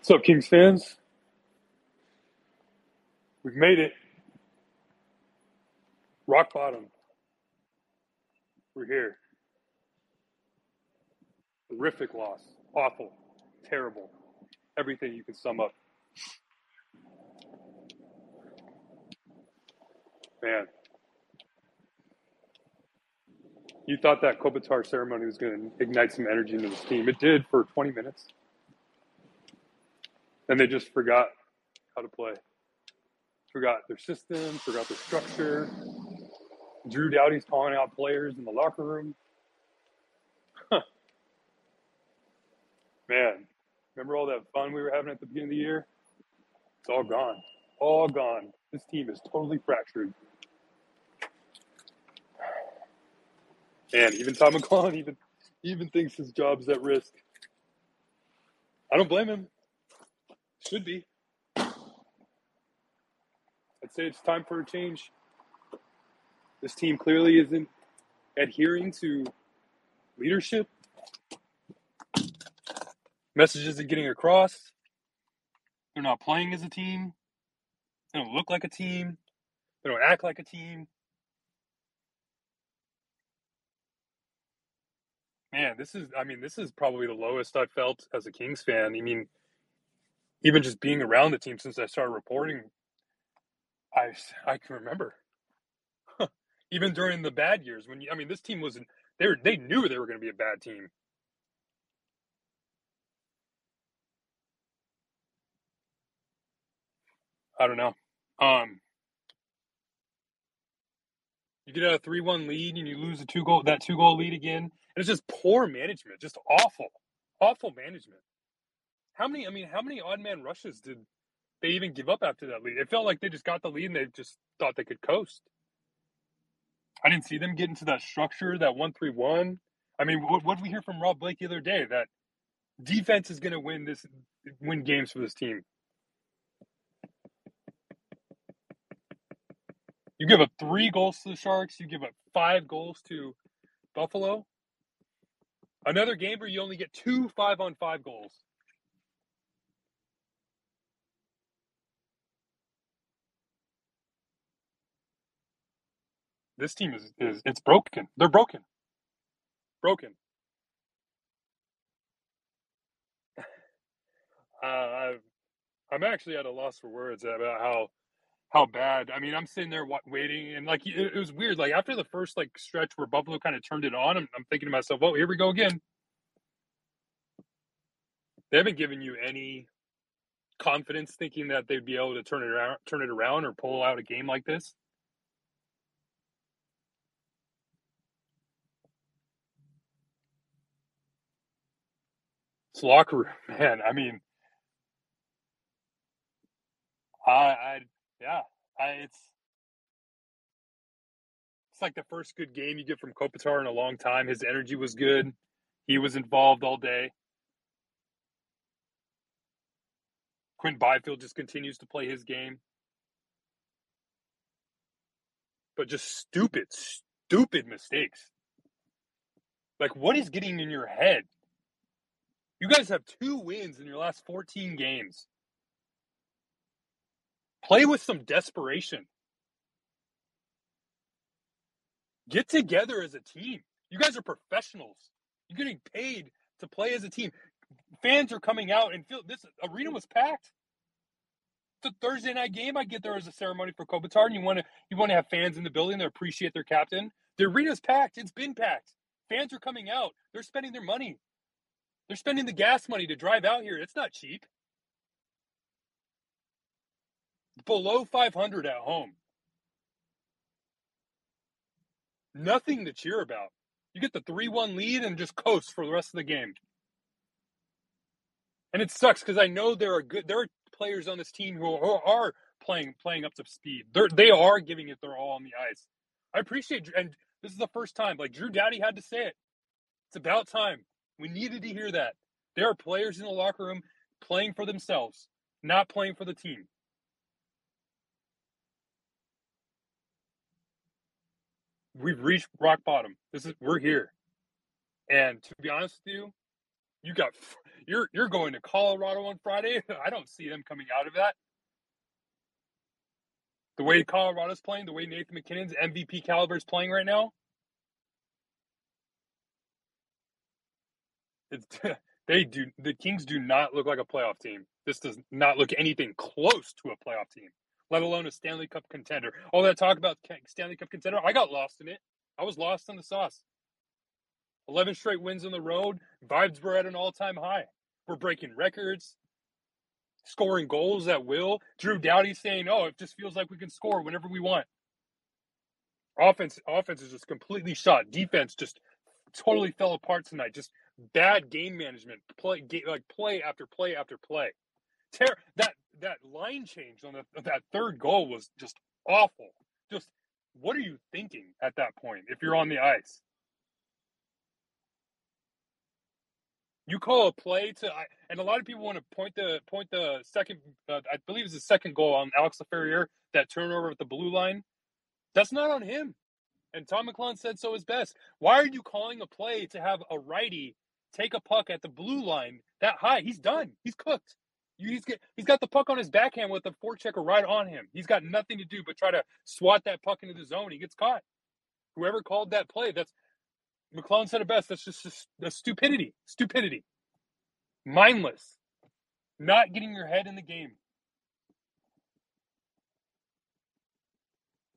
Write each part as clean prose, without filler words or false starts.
What's up, Kings fans? We've made it. Rock bottom. We're here. Horrific loss. Awful. Terrible. Everything you can sum up. Man. You thought that Kopitar ceremony was going to ignite some energy into this team. It did for 20 minutes. And they just forgot how to play. Forgot their system, forgot their structure. Drew Doughty's calling out players in the locker room. Huh. Man, remember all that fun we were having at the beginning of the year? It's all gone. All gone. This team is totally fractured. Man, even Tom McLellan even thinks his job's at risk. I don't blame him. Should be. I'd say it's time for a change. This team clearly isn't adhering to leadership. Message isn't getting across. They're not playing as a team. They don't look like a team. They don't act like a team. Man, this is probably the lowest I've felt as a Kings fan. I mean, even just being around the team since I started reporting, I can remember. Even during the bad years, this team wasn't. They knew they were going to be a bad team. I don't know. You get out a 3-1 lead and you lose that two goal lead again, and it's just poor management, just awful management. How many odd man rushes did they even give up after that lead? It felt like they just got the lead and they just thought they could coast. I didn't see them get into that structure, that 1-3-1. I mean, what did we hear from Rob Blake the other day? That defense is going to win games for this team. You give up 3 goals to the Sharks. You give up 5 goals to Buffalo. Another game where you only get 2 5-on-5 goals. This team it's broken. They're broken. Broken. I'm actually at a loss for words about how bad. I mean, I'm sitting there waiting, and like it was weird. Like after the first like stretch where Buffalo kind of turned it on, I'm thinking to myself, "Oh, here we go again." They haven't given you any confidence, thinking that they'd be able to turn it around, or pull out a game like this. It's locker room, man. I mean, it's like the first good game you get from Kopitar in a long time. His energy was good. He was involved all day. Quinton Byfield just continues to play his game. But just stupid mistakes. Like, what is getting in your head? You guys have 2 wins in your last 14 games. Play with some desperation. Get together as a team. You guys are professionals. You're getting paid to play as a team. Fans are coming out and feel this arena was packed. It's a Thursday night game. I get there as a ceremony for Kopitar, and you want to have fans in the building that appreciate their captain. The arena's packed. It's been packed. Fans are coming out. They're spending their money. They're spending the gas money to drive out here. It's not cheap. Below 500 at home. Nothing to cheer about. You get the 3-1 lead and just coast for the rest of the game. And it sucks because I know there are players on this team who are playing up to speed. They are giving it their all on the ice. I appreciate, and this is the first time, like Drew Doughty had to say it. It's about time. We needed to hear that. There are players in the locker room playing for themselves, not playing for the team. We've reached rock bottom. We're here. And to be honest with you, you're going to Colorado on Friday. I don't see them coming out of that. The way Colorado's playing, the way Nathan McKinnon's MVP caliber is playing right now, the Kings do not look like a playoff team. This does not look anything close to a playoff team, let alone a Stanley Cup contender. All that talk about Stanley Cup contender, I got lost in it. I was lost in the sauce. 11 straight wins on the road. Vibes were at an all-time high. We're breaking records, scoring goals at will. Drew Doughty saying, oh, it just feels like we can score whenever we want. Offense is just completely shot. Defense just totally fell apart tonight. Just bad game management, play after play after play. That line change on that third goal was just awful. Just what are you thinking at that point if you're on the ice? You call a play and a lot of people want to point the second, I believe it's the second goal on Alex Laferriere, that turnover at the blue line. That's not on him. And Tom McLellan said so is best. Why are you calling a play to have a righty take a puck at the blue line that high? He's done. He's cooked. He's got the puck on his backhand with the forechecker right on him. He's got nothing to do but try to swat that puck into the zone. He gets caught. Whoever called that play, McLellan said it best. That's just the stupidity. Stupidity. Mindless. Not getting your head in the game.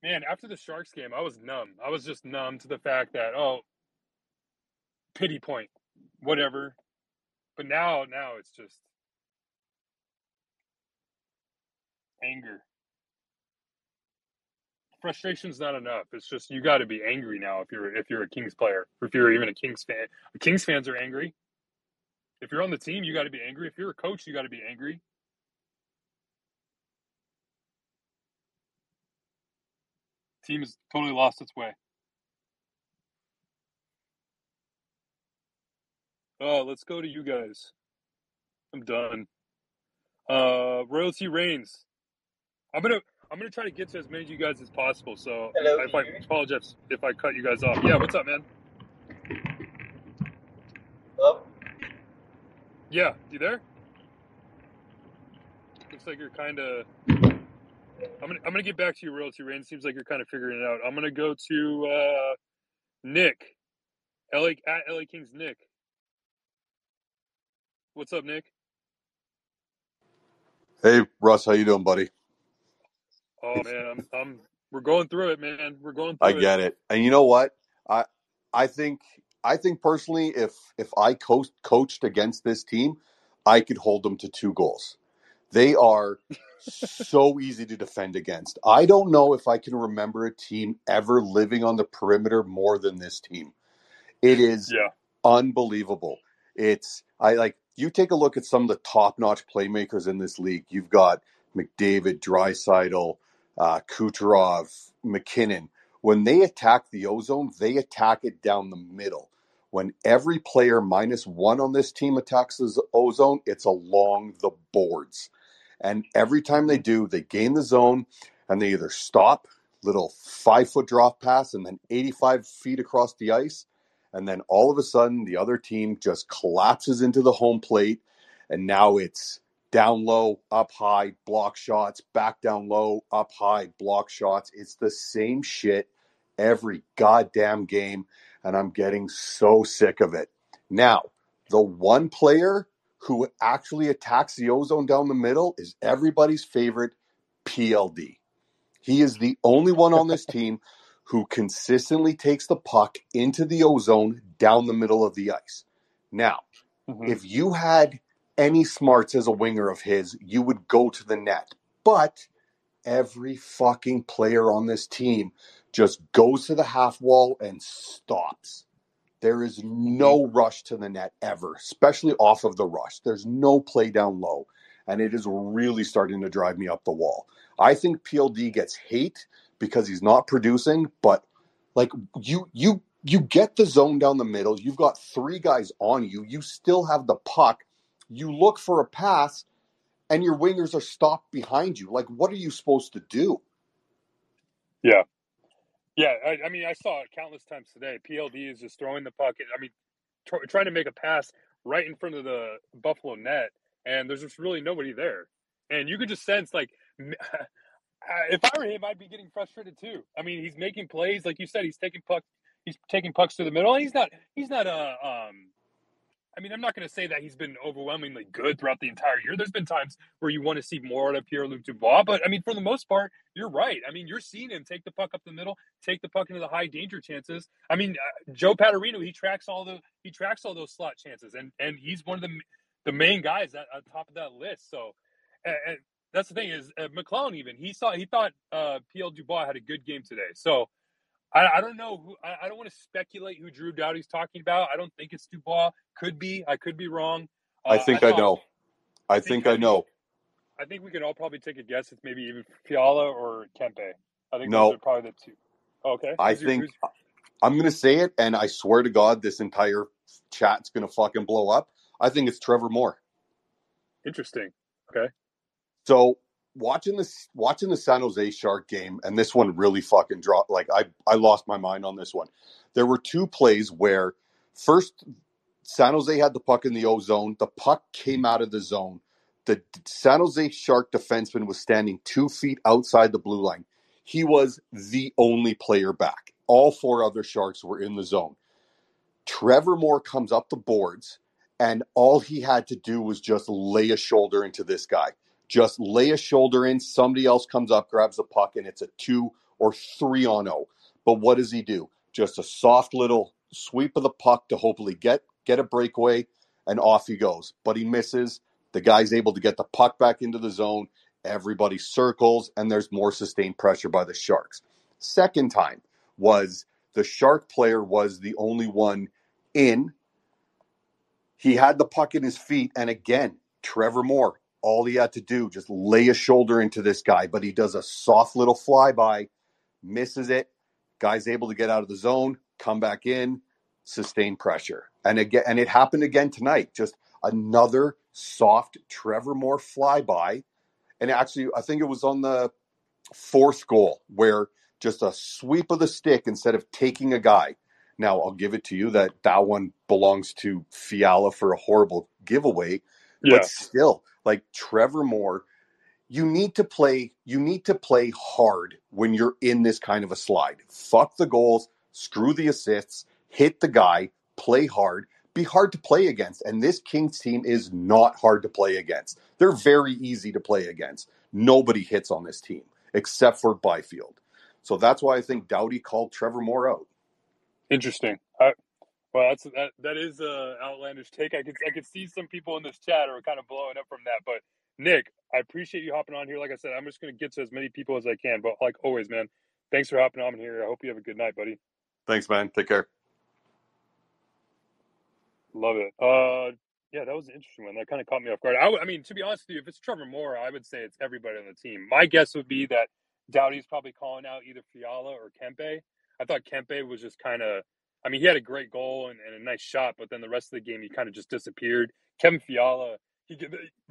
Man, after the Sharks game, I was numb. I was just numb to the fact that, pity point, whatever. But now it's just anger. Frustration's not enough. It's just you got to be angry now if you're a Kings player, if you're even a Kings fan. Kings fans are angry. If you're on the team, you got to be angry. If you're a coach, you got to be angry. Team has totally lost its way. Oh, let's go to you guys. I'm done. Royalty reigns. I'm gonna try to get to as many of you guys as possible. So hello, I apologize if I cut you guys off. Yeah, what's up, man? Hello? Yeah, you there? Looks like you're kind of. I'm gonna get back to you, Royalty Rain. Seems like you're kind of figuring it out. I'm gonna go to Nick, at LA Kings. Nick, what's up, Nick? Hey, Russ, how you doing, buddy? Oh man, we're going through it, man. We're going through it. I get it. And you know what? I think personally, if I coached against this team, I could hold them to 2 goals. They are so easy to defend against. I don't know if I can remember a team ever living on the perimeter more than this team. It is unbelievable. It's I like, you take a look at some of the top-notch playmakers in this league. You've got McDavid, Draisaitl, Kucherov, McKinnon. When they attack the O-zone, they attack it down the middle. When every player minus one on this team attacks the O-zone, it's along the boards. And every time they do, they gain the zone, and they either stop, little 5-foot drop pass, and then 85 feet across the ice. And then all of a sudden, the other team just collapses into the home plate. And now it's down low, up high, block shots, back down low, up high, block shots. It's the same shit every goddamn game. And I'm getting so sick of it. Now, the one player who actually attacks the O-zone down the middle is everybody's favorite, PLD. He is the only one on this team who consistently takes the puck into the O-zone down the middle of the ice. Now, if you had any smarts as a winger of his, you would go to the net. But every fucking player on this team just goes to the half wall and stops. There is no rush to the net ever, especially off of the rush. There's no play down low, and it is really starting to drive me up the wall. I think PLD gets hate because he's not producing, but like you get the zone down the middle. You've got three guys on you. You still have the puck. You look for a pass, and your wingers are stopped behind you. Like, what are you supposed to do? Yeah. Yeah, I mean, I saw it countless times today. PLD is just throwing the puck. I mean, trying to make a pass right in front of the Buffalo net, and there's just really nobody there. And you could just sense, like, if I were him, I'd be getting frustrated too. I mean, he's making plays, like you said. He's taking pucks through the middle. And I'm not going to say that he's been overwhelmingly good throughout the entire year. There's been times where you want to see more out of Pierre-Luc Dubois, but I mean, for the most part, you're right. I mean, you're seeing him take the puck up the middle, take the puck into the high danger chances. I mean, Joe Paterino, he tracks all those slot chances, and he's one of the main guys at top of that list. So, and that's the thing is McLellan even he thought PL Dubois had a good game today. So I don't know who. I don't want to speculate who Drew Doughty's talking about. I don't think it's Dubois. Could be. I could be wrong. I think I know. I think we can all probably take a guess. It's maybe even Fiala or Kempe. I think those are probably the two. Okay. I'm going to say it, and I swear to God, this entire chat's going to fucking blow up. I think it's Trevor Moore. Interesting. Okay. So watching the San Jose Shark game, and this one really fucking dropped. Like I lost my mind on this one. There were two plays where first San Jose had the puck in the O zone. The puck came out of the zone. The San Jose Shark defenseman was standing 2 feet outside the blue line. He was the only player back. All four other Sharks were in the zone. Trevor Moore comes up the boards, and all he had to do was just lay a shoulder into this guy. Just lay a shoulder in, somebody else comes up, grabs the puck, and it's a 2 or 3-on-0. But what does he do? Just a soft little sweep of the puck to hopefully get a breakaway, and off he goes. But he misses. The guy's able to get the puck back into the zone. Everybody circles, and there's more sustained pressure by the Sharks. Second time was the Shark player was the only one in. He had the puck in his feet, and again, Trevor Moore. All he had to do, just lay a shoulder into this guy, but he does a soft little flyby, misses it. Guy's able to get out of the zone, come back in, sustain pressure. And it happened again tonight. Just another soft Trevor Moore flyby. And actually, I think it was on the fourth goal where just a sweep of the stick instead of taking a guy. Now, I'll give it to you that one belongs to Fiala for a horrible giveaway. Yeah. But still, like Trevor Moore, you need to play hard when you're in this kind of a slide. Fuck the goals, screw the assists, hit the guy, play hard, be hard to play against. And this Kings team is not hard to play against. They're very easy to play against. Nobody hits on this team except for Byfield. So that's why I think Doughty called Trevor Moore out. Interesting. Well, that is an outlandish take. I could see some people in this chat are kind of blowing up from that. But, Nick, I appreciate you hopping on here. Like I said, I'm just going to get to as many people as I can. But like always, man, thanks for hopping on here. I hope you have a good night, buddy. Thanks, man. Take care. Love it. Yeah, that was an interesting one. That kind of caught me off guard. I mean, to be honest with you, if it's Trevor Moore, I would say it's everybody on the team. My guess would be that Doughty's probably calling out either Fiala or Kempe. I thought Kempe was just kind of – I mean, he had a great goal and a nice shot, but then the rest of the game he kind of just disappeared. Kevin Fiala –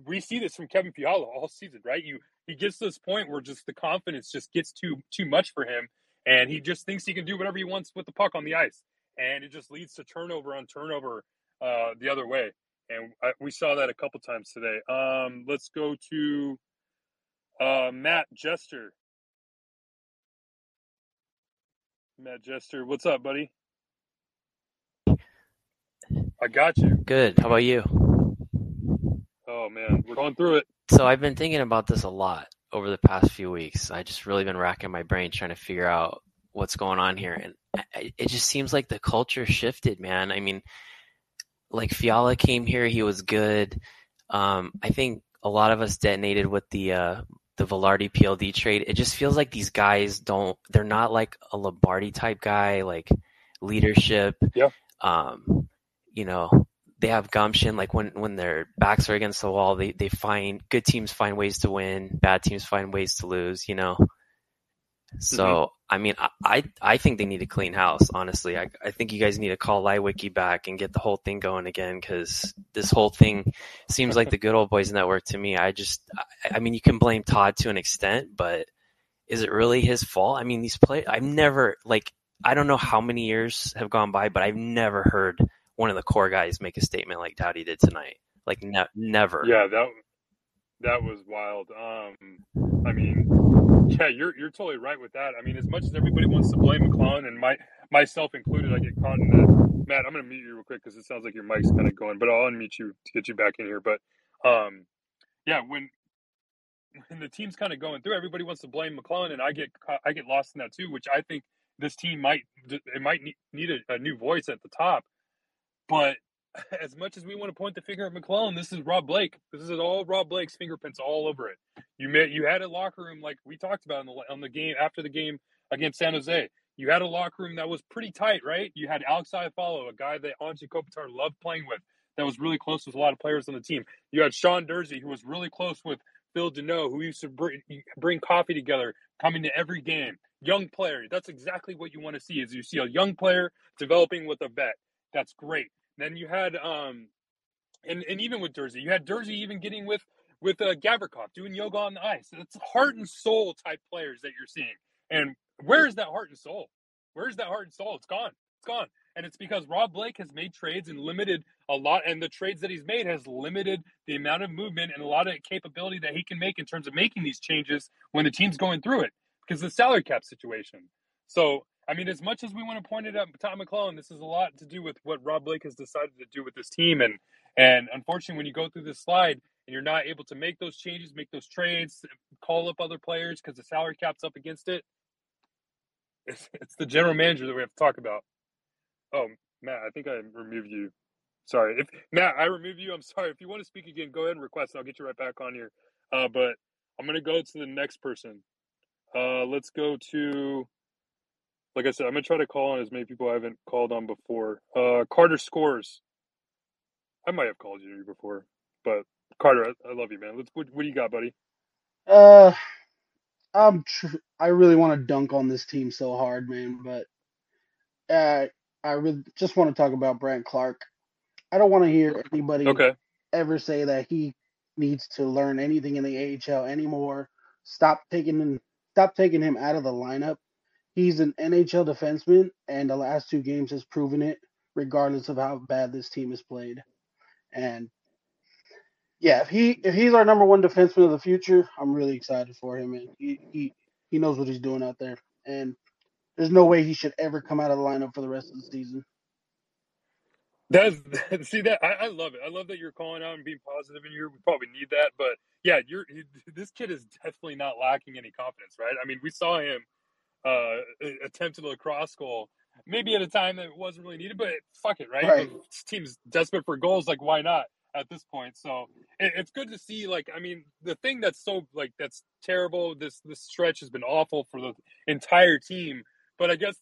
we see this from Kevin Fiala all season, right? He gets to this point where just the confidence just gets too much for him, and he just thinks he can do whatever he wants with the puck on the ice, and it just leads to turnover on turnover the other way. And we saw that a couple times today. Let's go to Matt Jester. Matt Jester, what's up, buddy? I got you. Good. How about you? Oh, man, we're going through it. So I've been thinking about this a lot over the past few weeks. I just really been racking my brain trying to figure out what's going on here. And it just seems like the culture shifted, man. I mean, like Fiala came here. He was good. I think a lot of us detonated with the Vilardi PLD trade. It just feels like these guys they're not like a Lombardi type guy, like leadership. Yeah. You know. They have gumption. Like when their backs are against the wall, they find good teams find ways to win, bad teams find ways to lose. You know, so I mean, I think they need a clean house. Honestly, I think you guys need to call Liwicki back and get the whole thing going again, because this whole thing seems like the good old boys network to me. I mean, you can blame Todd to an extent, but is it really his fault? I mean, these players. I've never I don't know how many years have gone by, but I've never heard one of the core guys make a statement like Doughty did tonight. Like never. Yeah, that was wild. I mean, yeah, you're totally right with that. I mean, as much as everybody wants to blame McLellan, and myself included, I get caught in that. Matt, I'm going to mute you real quick because it sounds like your mic's kind of going, but I'll unmute you to get you back in here. But yeah, when the team's kind of going through, everybody wants to blame McLellan, and I get lost in that too, which I think this team might need a new voice at the top. But as much as we want to point the finger at McLellan, this is Rob Blake. This is all Rob Blake's fingerprints all over it. You had a locker room like we talked about on the game after the game against San Jose. You had a locker room that was pretty tight, right? You had Alex Iafallo, a guy that Antti Kopitar loved playing with, that was really close with a lot of players on the team. You had Sean Durzi, who was really close with Phil Danault, who used to bring coffee together, coming to every game. Young player. That's exactly what you want to see, is you see a young player developing with a vet. That's great. Then you had, and even with Durzi, you had Durzi even getting with Gavrikov, doing yoga on the ice. It's heart and soul type players that you're seeing. And where is that heart and soul? It's gone. And it's because Rob Blake has made trades and limited a lot, and the trades that he's made has limited the amount of movement and a lot of capability that he can make in terms of making these changes when the team's going through it, because of the salary cap situation. So, I mean, as much as we want to point it at Tom McLellan, this is a lot to do with what Rob Blake has decided to do with this team. And unfortunately, when you go through this slide and you're not able to make those changes, make those trades, call up other players because the salary cap's up against it, it's the general manager that we have to talk about. Oh, Matt, I think I removed you. Sorry. Matt, I removed you. I'm sorry. If you want to speak again, go ahead and request. I'll get you right back on here. But I'm going to go to the next person. Let's go to... Like I said, I'm going to try to call on as many people I haven't called on before. Carter Scores. I might have called you before. But, Carter, I love you, man. What do you got, buddy? I really want to dunk on this team so hard, man. But I really just want to talk about Brandt Clarke. I don't want to hear anybody ever say that he needs to learn anything in the AHL anymore. Stop taking him out of the lineup. He's an NHL defenseman, and the last two games has proven it, regardless of how bad this team has played. And, yeah, if he's our number one defenseman of the future, I'm really excited for him. And he knows what he's doing out there. And there's no way he should ever come out of the lineup for the rest of the season. I love it. I love that you're calling out and being positive in here. We probably need that. But, yeah, this kid is definitely not lacking any confidence, right? I mean, we saw him attempted a lacrosse goal, maybe at a time that it wasn't really needed, but fuck it, right? This team's desperate for goals, like why not at this point? So it's good to see. Like, I mean, the thing that's so that's terrible. This stretch has been awful for the entire team, but I guess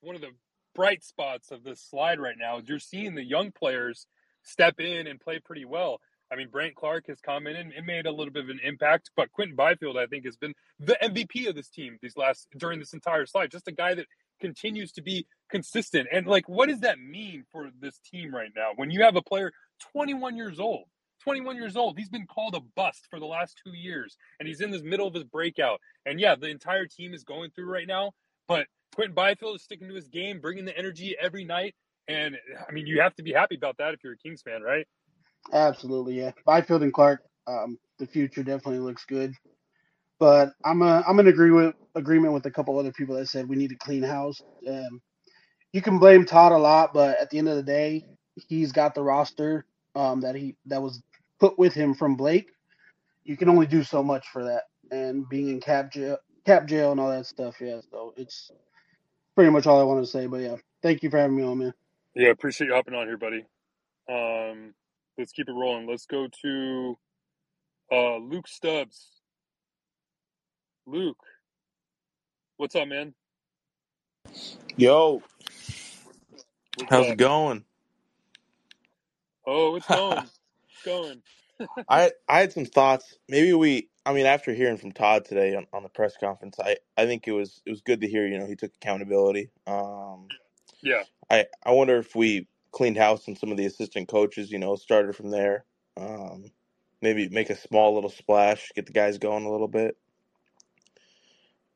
one of the bright spots of this slide right now is you're seeing the young players step in and play pretty well. I mean, Brandt Clarke has come in and made a little bit of an impact, but Quinton Byfield, I think, has been the MVP of this team during this entire slide. Just a guy that continues to be consistent. And, like, what does that mean for this team right now? When you have a player 21 years old, he's been called a bust for the last 2 years, and he's in the middle of his breakout. And, yeah, the entire team is going through right now, but Quinton Byfield is sticking to his game, bringing the energy every night. And, I mean, you have to be happy about that if you're a Kings fan, right? Absolutely, yeah. Byfield and Clark, the future definitely looks good. But I'm in agreement with a couple other people that said we need to clean house. You can blame Todd a lot, but at the end of the day, he's got the roster that was put with him from Blake. You can only do so much for that, and being in cap jail and all that stuff. Yeah, so it's pretty much all I wanted to say. But yeah, thank you for having me on, man. Yeah, appreciate you hopping on here, buddy. Let's keep it rolling. Let's go to Luke Stubbs. Luke, what's up, man? Yo, how's it going? Oh, it's going. It's going. I had some thoughts. After hearing from Todd today on the press conference, I think it was good to hear. You know, he took accountability. Yeah. I wonder if we cleaned house and some of the assistant coaches, you know, started from there. Maybe make a small little splash, get the guys going a little bit.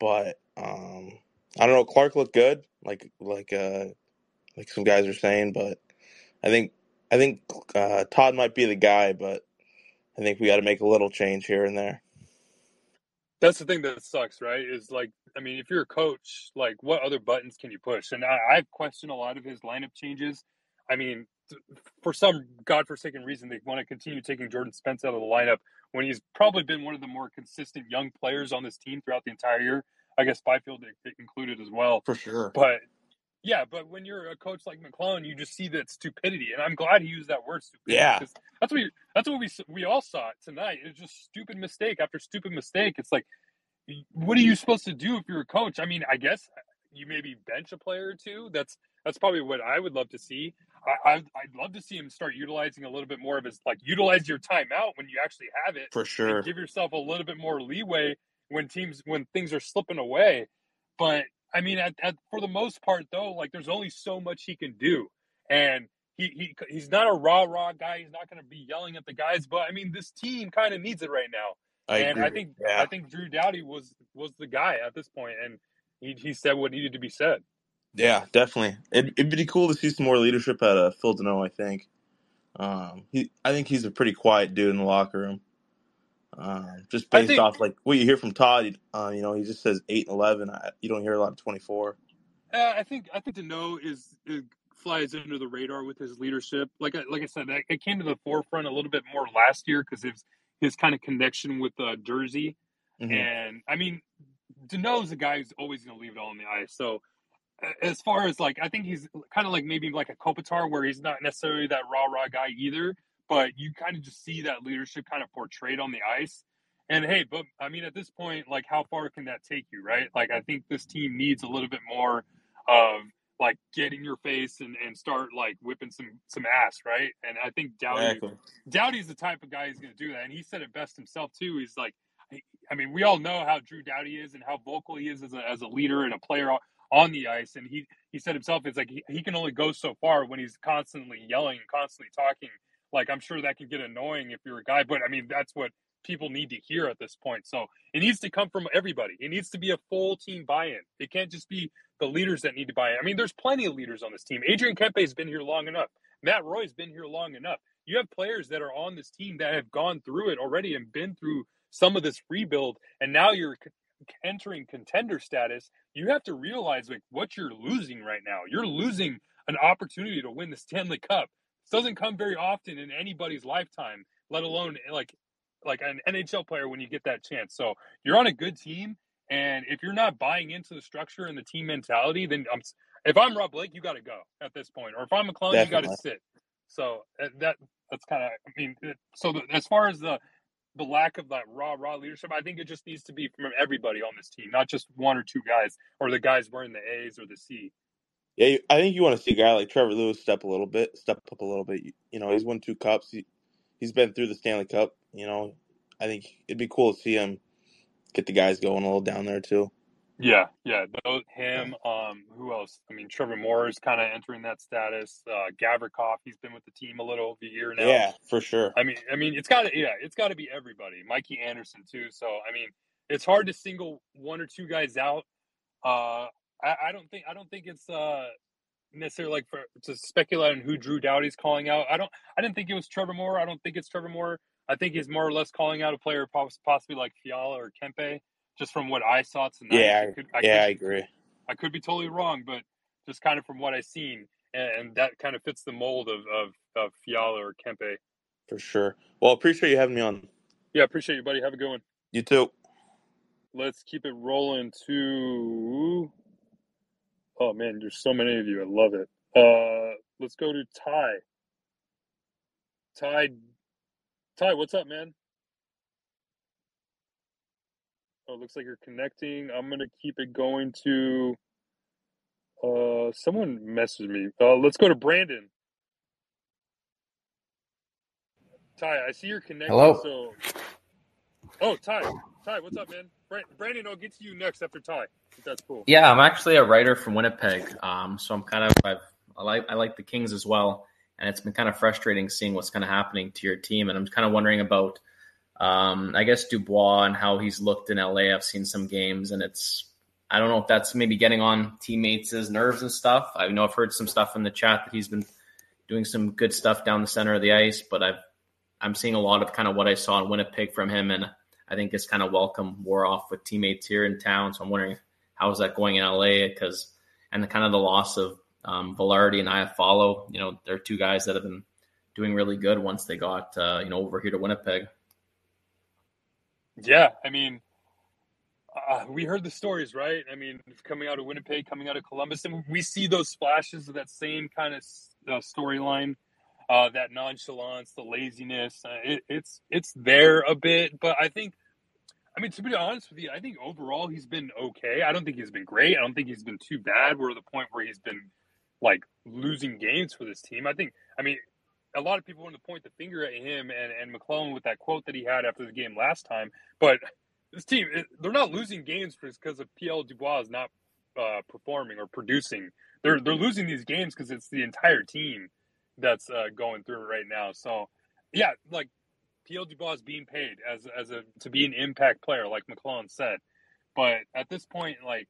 But I don't know. Clark looked good, like some guys are saying. But I think Todd might be the guy. But I think we got to make a little change here and there. That's the thing that sucks, right? Is if you're a coach, what other buttons can you push? And I question a lot of his lineup changes. I mean, for some godforsaken reason, they want to continue taking Jordan Spence out of the lineup when he's probably been one of the more consistent young players on this team throughout the entire year. I guess Byfield included as well. For sure. But, yeah, but when you're a coach like McLellan, you just see that stupidity. And I'm glad he used that word, stupidity. Yeah. Because that's what we all saw tonight. It was just stupid mistake after stupid mistake. It's like, what are you supposed to do if you're a coach? I mean, I guess you maybe bench a player or two. That's probably what I would love to see. I'd love to see him start utilizing a little bit more of his, utilize your timeout when you actually have it. For sure. And give yourself a little bit more leeway when things are slipping away. But, I mean, for the most part, though, there's only so much he can do. And he's not a rah-rah guy. He's not going to be yelling at the guys. But, I mean, this team kind of needs it right now. I agree. I think Drew Doughty was the guy at this point, and he said what needed to be said. Yeah, definitely. It'd be cool to see some more leadership out of Phil Danault, I think. I think he's a pretty quiet dude in the locker room. Just based off what you hear from Todd, he just says 8 and 11. You don't hear a lot of 24. I think Danault flies under the radar with his leadership. Like I said, it came to the forefront a little bit more last year because his kind of connection with Durzi, mm-hmm. And I mean, Danault's a guy who's always going to leave it all in the ice. So. As far as I think he's kind of maybe a Kopitar, where he's not necessarily that rah-rah guy either, but you kind of just see that leadership kind of portrayed on the ice. And hey, but I mean, at this point, how far can that take you, right? I think this team needs a little bit more of get in your face and start whipping some ass, right? And I think Doughty's the type of guy who's going to do that. And he said it best himself too. He's we all know how Drew Doughty is and how vocal he is as a leader and a player on the ice, and he said himself, it's he can only go so far when he's constantly yelling and constantly talking. I'm sure that can get annoying if you're a guy, but I mean, that's what people need to hear at this point. So it needs to come from everybody. It needs to be a full team buy-in. It can't just be the leaders that need to buy in. I mean, there's plenty of leaders on this team. Adrian Kempe has been here long enough. Matt Roy's been here long enough. You have players that are on this team that have gone through it already and been through some of this rebuild, and now you're entering contender status. You have to realize what you're losing right now. You're losing an opportunity to win the Stanley Cup. This doesn't come very often in anybody's lifetime, let alone like an NHL player when you get that chance. So you're on a good team, and if you're not buying into the structure and the team mentality, then if I'm Rob Blake, you got to go at this point, or if I'm McLellan, you got to sit. So that's kind of as far as the lack of that raw leadership, I think it just needs to be from everybody on this team, not just one or two guys or the guys wearing the A's or the C. Yeah, I think you want to see a guy like Trevor Lewis step up a little bit. You know, he's won two cups. He's been through the Stanley Cup. You know, I think it'd be cool to see him get the guys going a little down there too. Yeah. Him. Who else? I mean, Trevor Moore is kind of entering that status. Gavrikov, he's been with the team a little over a year now. Yeah, for sure. I mean, it's got to be everybody. Mikey Anderson too. So, I mean, it's hard to single one or two guys out. I don't think it's necessarily like to speculate on who Drew Doughty's calling out. I didn't think it was Trevor Moore. I don't think it's Trevor Moore. I think he's more or less calling out a player possibly like Fiala or Kempe, just from what I saw tonight. Yeah, I agree. I could be totally wrong, but just kind of from what I've seen, and that kind of fits the mold of Fiala or Kempe. For sure. Well, appreciate you having me on. Yeah, appreciate you, buddy. Have a good one. You too. Let's keep it rolling to... Oh, man, there's so many of you. I love it. Let's go to Ty. Ty, what's up, man? Oh, it looks like you're connecting. I'm going to keep it going to someone messaged me. Let's go to Brandon. Ty, I see you're connected. Hello. So... Oh, Ty, what's up, man? Brandon, I'll get to you next after Ty, if that's cool. Yeah, I'm actually a writer from Winnipeg, so I'm kind of I like the Kings as well, and it's been kind of frustrating seeing what's kind of happening to your team, and I'm kind of wondering about, I guess, Dubois and how he's looked in LA. I've seen some games, and I don't know if that's maybe getting on teammates' nerves and stuff. I know I've heard some stuff in the chat that he's been doing some good stuff down the center of the ice, but I'm seeing a lot of kind of what I saw in Winnipeg from him, and I think it's kind of welcome wore off with teammates here in town. So I'm wondering how is that going in LA? And the kind of the loss of Vilardi and Iafallo, you know, they're two guys that have been doing really good once they got, over here to Winnipeg. Yeah. I mean, we heard the stories, right? I mean, coming out of Winnipeg, coming out of Columbus, and we see those splashes of that same kind of storyline. That nonchalance, the laziness, it's there a bit. But I think, to be honest with you, I think overall he's been okay. I don't think he's been great. I don't think he's been too bad. We're at the point where he's been, like, losing games for this team. I think a lot of people want to point the finger at him and McLellan with that quote that he had after the game last time. But this team, they're not losing games because of Pierre-Luc Dubois is not performing or producing. They're losing these games because it's the entire team that's going through it right now. So, yeah, like Pierre-Luc Dubois being paid to be an impact player, like McLellan said. But at this point, like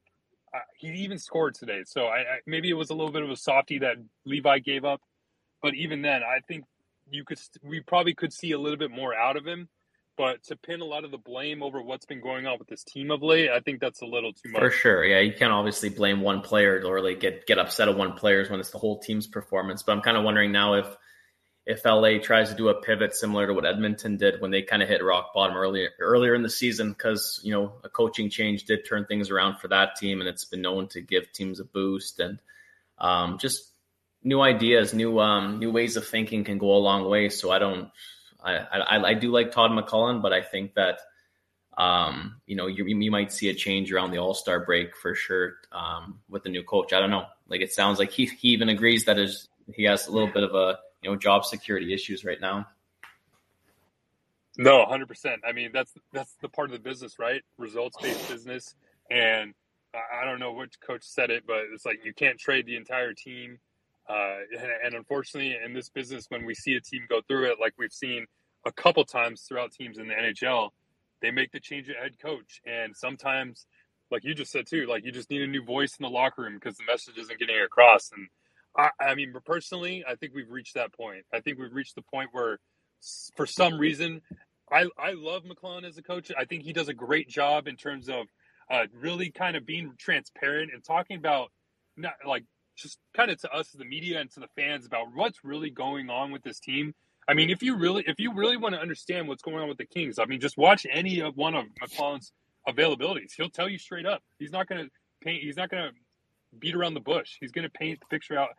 he even scored today. So maybe it was a little bit of a softie that Levi gave up. But even then, I think we probably could see a little bit more out of him. But to pin a lot of the blame over what's been going on with this team of late, I think that's a little too much. For sure, yeah. You can't obviously blame one player or really get upset at one player when it's the whole team's performance. But I'm kind of wondering now if LA tries to do a pivot similar to what Edmonton did when they kind of hit rock bottom earlier in the season, because, you know, a coaching change did turn things around for that team, and it's been known to give teams a boost. And just new ideas, new ways of thinking can go a long way. So I do like Todd McLellan, but I think that, you might see a change around the All-Star break for sure with the new coach. I don't know. Like, it sounds like he even agrees that he has a little bit of a, job security issues right now. No, 100%. I mean, that's the part of the business, right? Results-based business. And I don't know which coach said it, but it's like you can't trade the entire team. And unfortunately, in this business, when we see a team go through it, like we've seen a couple times throughout teams in the NHL, they make the change at head coach. And sometimes, like you just said too, like you just need a new voice in the locker room because the message isn't getting across. And I mean, personally, I think we've reached that point. I think we've reached the point where, for some reason, I love McLellan as a coach. I think he does a great job in terms of really kind of being transparent and talking about not like, just kind of to us, the media, and to the fans about what's really going on with this team. I mean, if you really want to understand what's going on with the Kings, I mean, just watch any of one of McLellan's availabilities. He'll tell you straight up. He's not going to beat around the bush. He's going to paint the picture out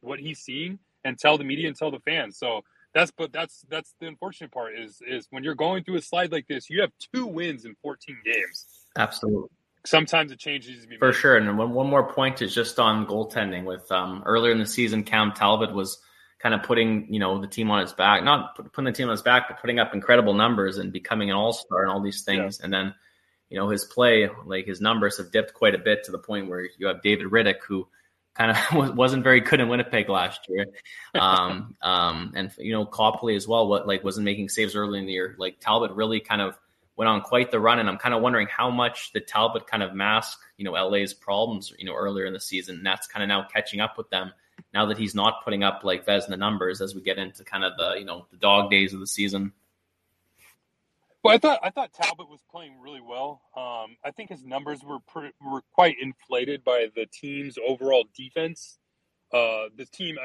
what he's seeing and tell the media and tell the fans. So that's the unfortunate part is when you're going through a slide like this, you have 2 wins in 14 games. Absolutely. sometimes a change needs to be made. For sure. And one more point is just on goaltending. With earlier in the season, Cam Talbot was kind of putting, the team on its back, not putting the team on its back, but putting up incredible numbers and becoming an all-star and all these things. Yeah. And then, his play, his numbers have dipped quite a bit to the point where you have David Rittich, who kind of wasn't very good in Winnipeg last year. And Copley as well, wasn't making saves early in the year. Talbot really kind of went on quite the run, and I'm kind of wondering how much the Talbot kind of masked, LA's problems, earlier in the season. And that's kind of now catching up with them now that he's not putting up like Vezina numbers as we get into kind of the, the dog days of the season. Well, I thought Talbot was playing really well. I think his numbers were quite inflated by the team's overall defense. The team,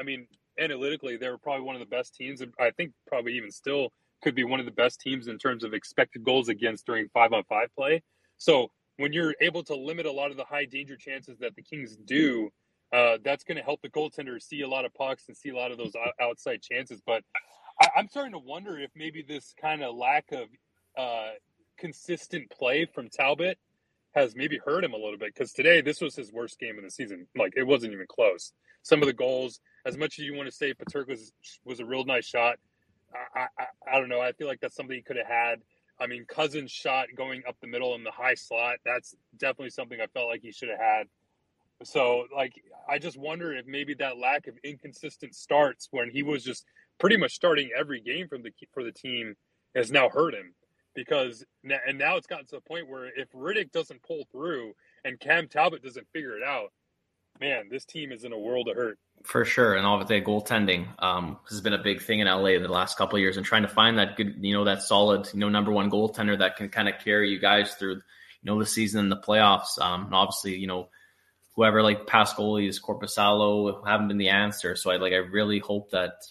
analytically, they were probably one of the best teams. And I think probably even still could be one of the best teams in terms of expected goals against during 5-on-5 play. So when you're able to limit a lot of the high danger chances that the Kings do, that's going to help the goaltender see a lot of pucks and see a lot of those outside chances. But I'm starting to wonder if maybe this kind of lack of consistent play from Talbot has maybe hurt him a little bit, because today this was his worst game of the season. It wasn't even close. Some of the goals, as much as you want to say Peterka's was a real nice shot, I don't know. I feel like that's something he could have had. Cousins' shot going up the middle in the high slot, that's definitely something I felt like he should have had. So, I just wonder if maybe that lack of inconsistent starts when he was just pretty much starting every game for the team has now hurt him. Because now it's gotten to the point where if Rittich doesn't pull through and Cam Talbot doesn't figure it out, man, this team is in a world of hurt. For sure. And obviously goaltending has been a big thing in LA the last couple of years, and trying to find that good, that solid, number one goaltender that can kind of carry you guys through, the season and the playoffs. And obviously, whoever past goalies, Korpisalo, haven't been the answer. So I really hope that,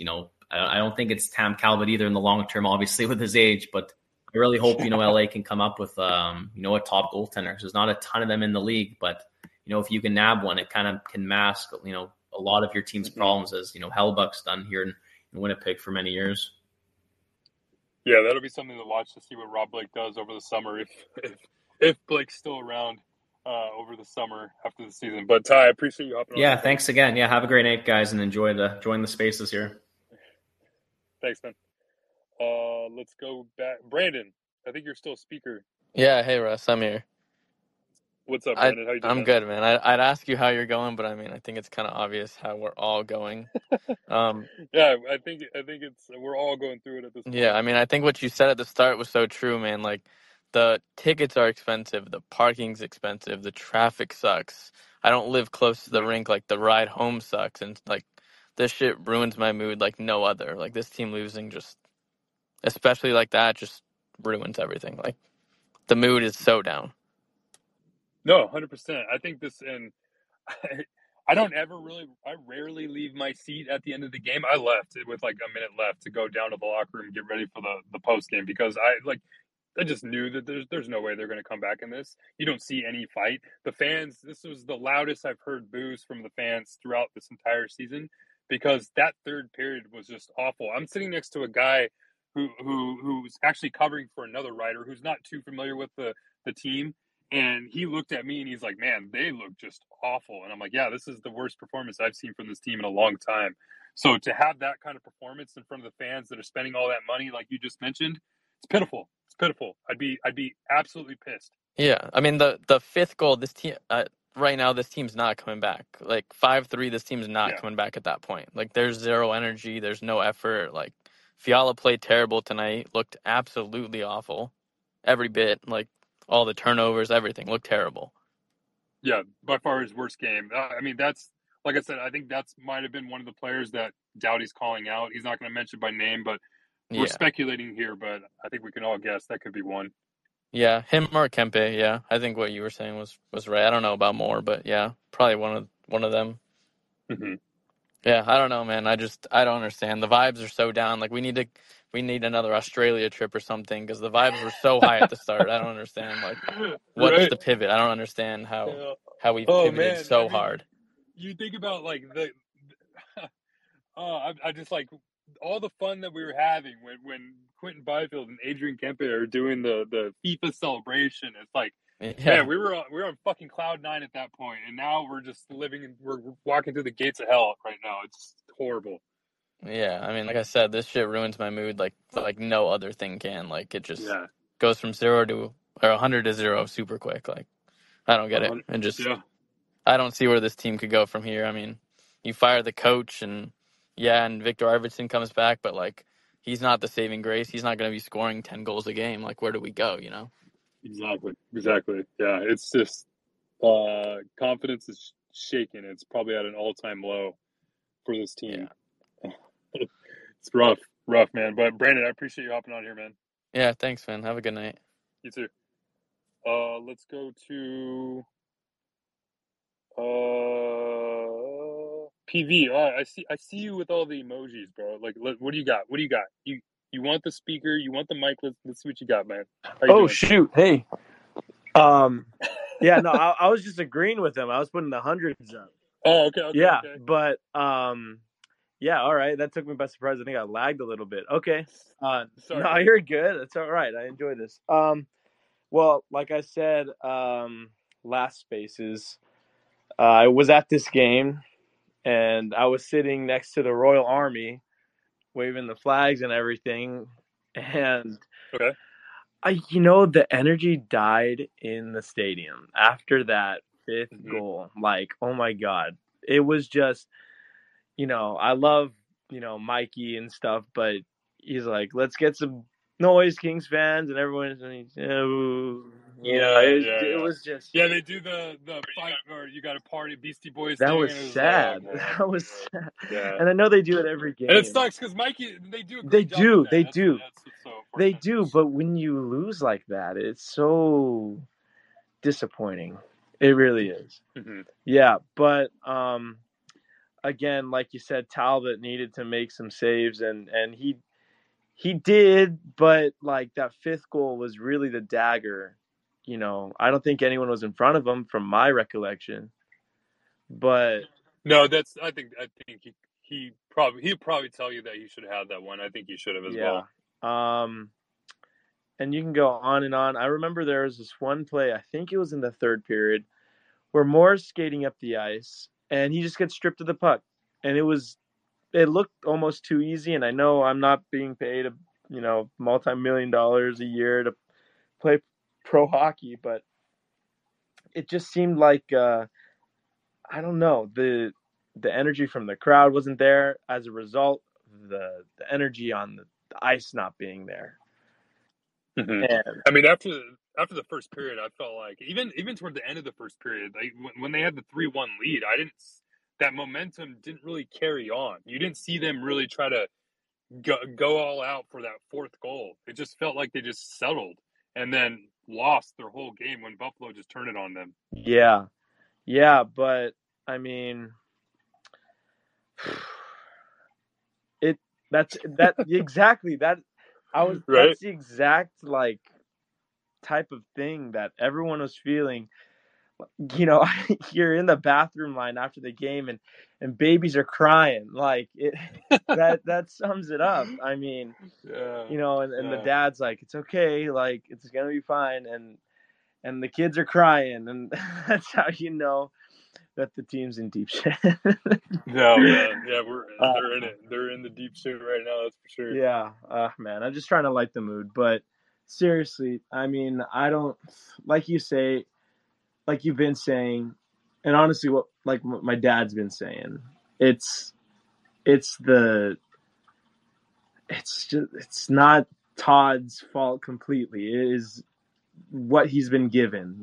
I don't think it's Cam Talbot either in the long term, obviously with his age, but I really hope, LA can come up with, a top goaltender. There's not a ton of them in the league, but, if you can nab one, it kind of can mask, a lot of your team's problems, as, Hellebuck's done here in Winnipeg for many years. Yeah, that'll be something to watch, to see what Rob Blake does over the summer, if Blake's still around over the summer after the season. But Ty, I appreciate you hopping on. Yeah, thanks again. Yeah, have a great night, guys, and join the spaces here. Thanks, man. Let's go back. Brandon, I think you're still speaker. Yeah, hey, Russ, I'm here. What's up, Brandon? How you doing? I'm good, man. I'd ask you how you're going, but I think it's kind of obvious how we're all going. Yeah, I think it's, we're all going through it at this point. Yeah, I think what you said at the start was so true, man. The tickets are expensive, the parking's expensive, the traffic sucks. I don't live close to the rink. The ride home sucks, and this shit ruins my mood like no other. This team losing just, especially that, just ruins everything. The mood is so down. No, 100%. I think this, and I don't ever really, I rarely leave my seat at the end of the game. I left with a minute left to go down to the locker room, get ready for the post game, because I just knew that there's no way they're going to come back in this. You don't see any fight. The fans, this was the loudest I've heard boos from the fans throughout this entire season, because that third period was just awful. I'm sitting next to a guy who's actually covering for another writer who's not too familiar with the team. And he looked at me and he's like, man, they look just awful. And I'm like, yeah, this is the worst performance I've seen from this team in a long time. So to have that kind of performance in front of the fans that are spending all that money, like you just mentioned, it's pitiful. It's pitiful. I'd be absolutely pissed. Yeah. The fifth goal, this team, right now, this team's not coming back. 5-3, this team's not coming back at that point. There's zero energy. There's no effort. Fiala played terrible tonight, looked absolutely awful. Every bit, all the turnovers, everything looked terrible. Yeah, by far his worst game. That's, like I said, I think that's might have been one of the players that Doughty's calling out. He's not going to mention by name, but we're speculating here, but I think we can all guess that could be one. Yeah, him or Kempe, yeah. I think what you were saying was right. I don't know about Moore, but yeah, probably one of them. Mm-hmm. Yeah, I don't know, man. I don't understand. The vibes are so down. We need another Australia trip or something, because the vibes were so high at the start. I don't understand. What's the pivot? I don't understand how we pivoted so hard. You think about I just all the fun that we were having when Quinton Byfield and Adrian Kempe are doing the FIFA celebration. It's Yeah, we were on fucking cloud nine at that point, and now we're just living and we're walking through the gates of hell right now. It's horrible. Yeah, I mean, like I said, this shit ruins my mood like no other thing can. Like, it just goes from 0 to 100 to 0 super quick. Like, I don't get it, and just I don't see where this team could go from here. I mean, you fire the coach, and Victor Arvidsson comes back, but like, he's not the saving grace. He's not going to be scoring 10 goals a game. Like, where do we go? You know. Exactly. Yeah, it's just confidence is shaken. It's probably at an all-time low for this team. Yeah. It's rough, man. But, Brandon, I appreciate you hopping on here, man. Yeah, thanks, man. Have a good night. You too. Let's go to PV. Oh, I see you with all the emojis, bro. Like, what do you got? You want the speaker? You want the mic? Let's see what you got, man. Oh, shoot! Hey, yeah, no, I was just agreeing with him. I was putting the hundreds up. Oh, okay. Yeah, okay. But yeah, all right. That took me by surprise. I think I lagged a little bit. Okay. Sorry. No, you're good. That's all right. I enjoy this. Well, like I said, last Spaces, I was at this game, and I was sitting next to the Royal Army, waving the flags and everything, and the energy died in the stadium after that fifth goal. Like, oh my God, it was just, I love, Mikey and stuff, but he's like, let's get some noise, Kings fans, and everyone's it was just they do the fight or you got a party Beastie Boys. That was sad. That was sad. Yeah. And I know they do it every game. And it sucks because Mikey, they do. But when you lose like that, it's so disappointing. It really is. Mm-hmm. Yeah, but again, like you said, Talbot needed to make some saves, and he did. But like that fifth goal was really the dagger. I don't think anyone was in front of him from my recollection, but no, that's, I think he'd probably tell you that he should have had that one. I think he should have as well. And you can go on and on. I remember there was this one play, I think it was in the third period, where Moore's skating up the ice and he just gets stripped of the puck, and it looked almost too easy. And I know I'm not being paid, $multi-million a year to play pro hockey, but it just seemed like the energy from the crowd wasn't there. As a result, the energy on the ice not being there. Mm-hmm. And, I mean, after the first period, I felt like even toward the end of the first period, like when they had the 3-1 lead, that momentum didn't really carry on. You didn't see them really try to go all out for that fourth goal. It just felt like they just settled and then lost their whole game when Buffalo just turned it on them. Yeah, but I mean, exactly that. I was right. That's the exact type of thing that everyone was feeling. You're in the bathroom line after the game, and babies are crying. Like it, that sums it up. I mean, and the dad's like, it's okay. Like, it's going to be fine. And the kids are crying. And that's how you know that the team's in deep shit. No, man. Yeah. They're in it. They're in the deep shit right now. That's for sure. Yeah. Man, I'm just trying to light the mood, but seriously, I mean, I don't, like you say, like you've been saying, and honestly, what my dad's been saying, it's not Todd's fault completely. It is what he's been given.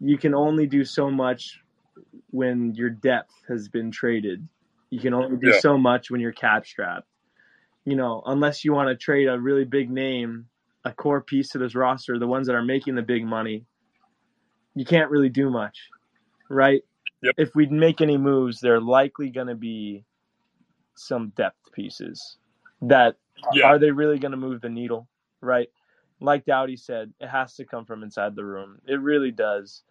You can only do so much when your depth has been traded. You can only do so much when you're cap strapped. Unless you want to trade a really big name, a core piece to this roster, the ones that are making the big money. You can't really do much, right? Yep. If we make any moves, they're likely going to be some depth pieces that are they really going to move the needle, right? Like Doughty said, it has to come from inside the room. It really does.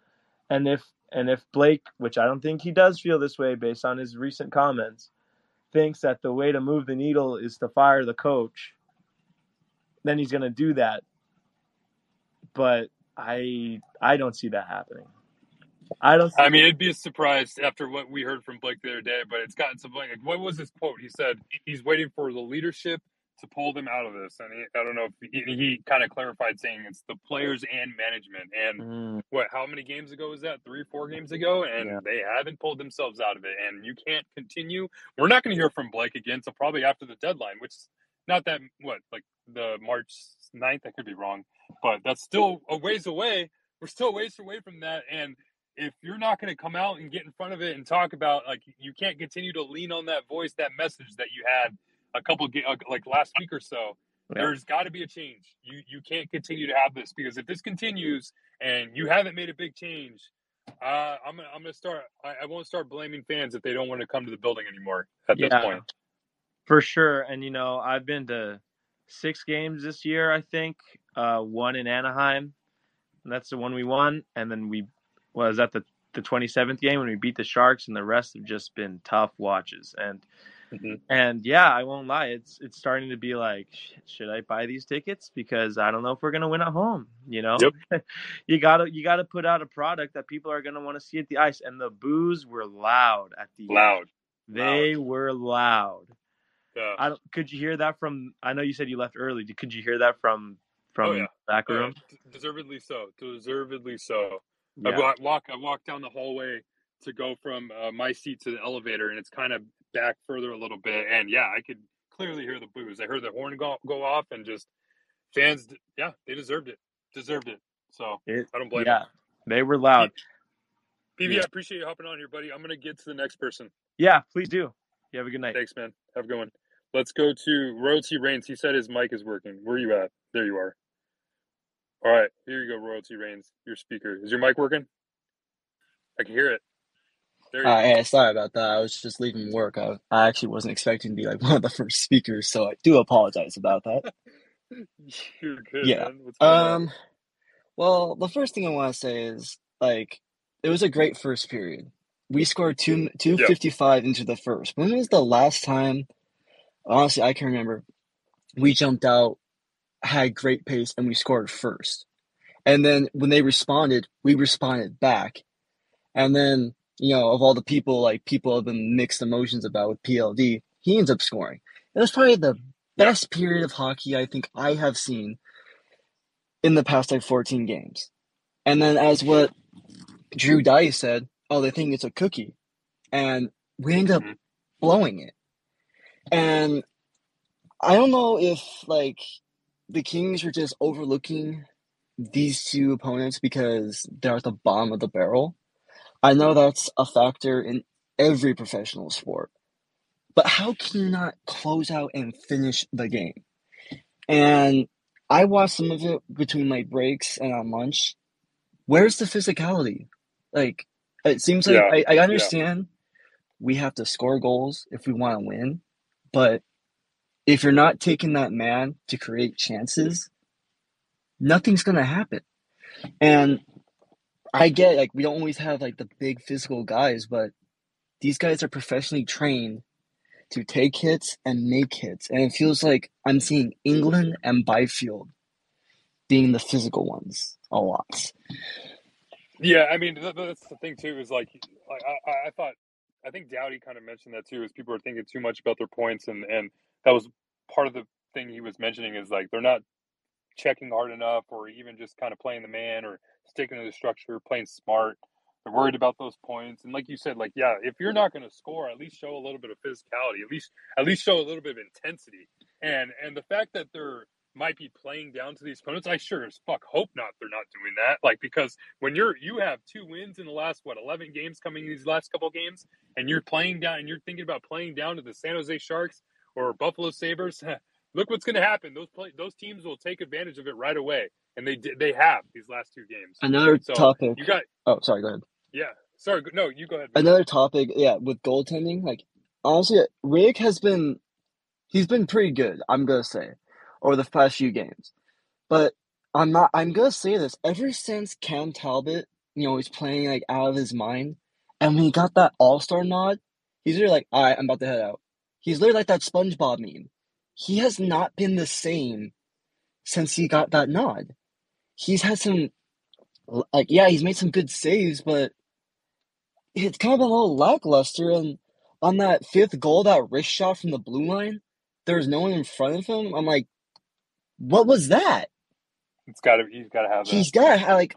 And if Blake, which I don't think he does feel this way based on his recent comments, thinks that the way to move the needle is to fire the coach, then he's going to do that. But I don't see that happening. I mean, it'd be a surprise after what we heard from Blake the other day, but it's gotten something like, what was his quote? He said he's waiting for the leadership to pull them out of this. And he kind of clarified saying it's the players and management. And how many games ago was that? 3-4 games ago? And they haven't pulled themselves out of it. And you can't continue. We're not going to hear from Blake again until probably after the deadline, which is not that, the March 9th? I could be wrong. But that's still a ways away. We're still a ways away from that. And if you're not going to come out and get in front of it and talk about, you can't continue to lean on that voice, that message that you had a couple last week or so, there's got to be a change. You can't continue to have this, because if this continues and you haven't made a big change, I won't start blaming fans if they don't want to come to the building anymore at this point. For sure. And, I've been to 6 games this year, I think, one in Anaheim, and that's the one we won. And then we was at the 27th game when we beat the Sharks, and the rest have just been tough watches. And, I won't lie. It's starting to be like, should I buy these tickets? Because I don't know if we're going to win at home, Yep. you gotta put out a product that people are going to want to see at the ice. And the boos were loud at the ice. They were loud. Yeah. Could you hear that from? I know you said you left early. Could you hear that from the back room? Deservedly so. Yeah. I walked down the hallway to go from my seat to the elevator, and it's kind of back further a little bit. And I could clearly hear the boos. I heard the horn go off, and just fans. Yeah, they deserved it. So I don't blame them. They were loud. PV, I appreciate you hopping on here, buddy. I'm gonna get to the next person. Yeah, please do. You have a good night. Thanks, man. Have a good one. Let's go to Royalty Reigns. He said his mic is working. Where are you at? There you are. All right. Here you go, Royalty Reigns, your speaker. Is your mic working? I can hear it. There you go. Hey, sorry about that. I was just leaving work. I actually wasn't expecting to be one of the first speakers, so I do apologize about that. You're good, man. What's going on? Well, the first thing I want to say is, it was a great first period. We scored 2:55 into the first. When was the last time, honestly, I can remember, we jumped out, had great pace, and we scored first? And then when they responded, we responded back. And then, of all the people, people have been mixed emotions about with PLD, he ends up scoring. It was probably the best period of hockey I think I have seen in the past, 14 games. And then as what Drew Doughty said, they think it's a cookie, and we end up blowing it. And I don't know if the Kings were just overlooking these two opponents because they're at the bottom of the barrel. I know that's a factor in every professional sport, but how can you not close out and finish the game? And I watched some of it between my breaks and on lunch. Where's the physicality? It seems like I understand we have to score goals if we want to win, but if you're not taking that man to create chances, nothing's going to happen. And I get, we don't always have, the big physical guys, but these guys are professionally trained to take hits and make hits. And it feels like I'm seeing England and Byfield being the physical ones a lot. Yeah, I mean, that's the thing, too, is, I thought – I think Doughty kind of mentioned that, too, is people are thinking too much about their points, and that was part of the thing he was mentioning is, they're not checking hard enough or even just kind of playing the man or sticking to the structure, playing smart. They're worried about those points. And like you said, if you're not going to score, at least show a little bit of physicality, at least show a little bit of intensity. And the fact that they're – might be playing down to these opponents, I sure as fuck hope not they're not doing that. Because when you have 2 wins in the last, 11 games coming in these last couple games, and you're playing down, and you're thinking about playing down to the San Jose Sharks or Buffalo Sabres, look what's going to happen. Those teams will take advantage of it right away, and they have these last 2 games. Another topic. Oh, sorry, go ahead. Yeah, sorry. No, you go ahead. Another topic, with goaltending. Honestly, Rick has been – he's been pretty good, I'm going to say, over the past few games. But I'm going to say this. Ever since Cam Talbot, he's playing out of his mind, and when he got that all-star nod, he's literally all right, I'm about to head out. He's literally like that SpongeBob meme. He has not been the same since he got that nod. He's had some Like, yeah, he's made some good saves, but it's kind of a little lackluster. And on that fifth goal, that wrist shot from the blue line, there was no one in front of him. I'm like, what was that? He's got to have that. Like,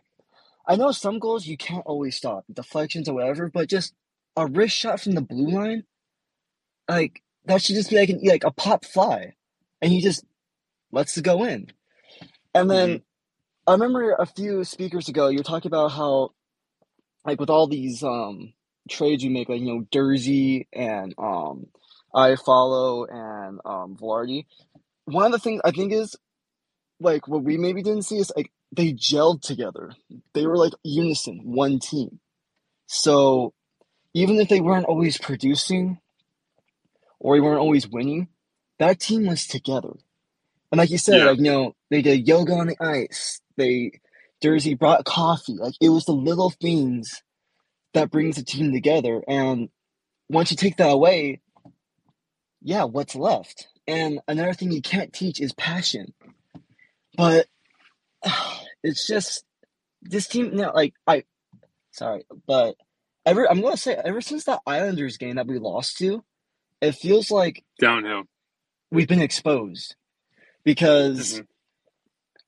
I know some goals you can't always stop, deflections or whatever, but just a wrist shot from the blue line, like, that should just be like a pop fly. And he just lets it go in. And then I remember a few speakers ago, you were talking about how, like, with all these trades you make, like, you know, Durzi and Iafallo and Vilardi, one of the things I think is, like, what we maybe didn't see is, like, they gelled together. They were, like, unison, one team. So even if they weren't always producing or they weren't always winning, that team was together. And like you said, like, you know, they did yoga on the ice. Durzi brought coffee. Like, it was the little things that brings the team together. And once you take that away, yeah, what's left? And another thing you can't teach is passion. But it's just this team now. Like, ever since that Islanders game that we lost to, it feels like downhill. We've been exposed. Because,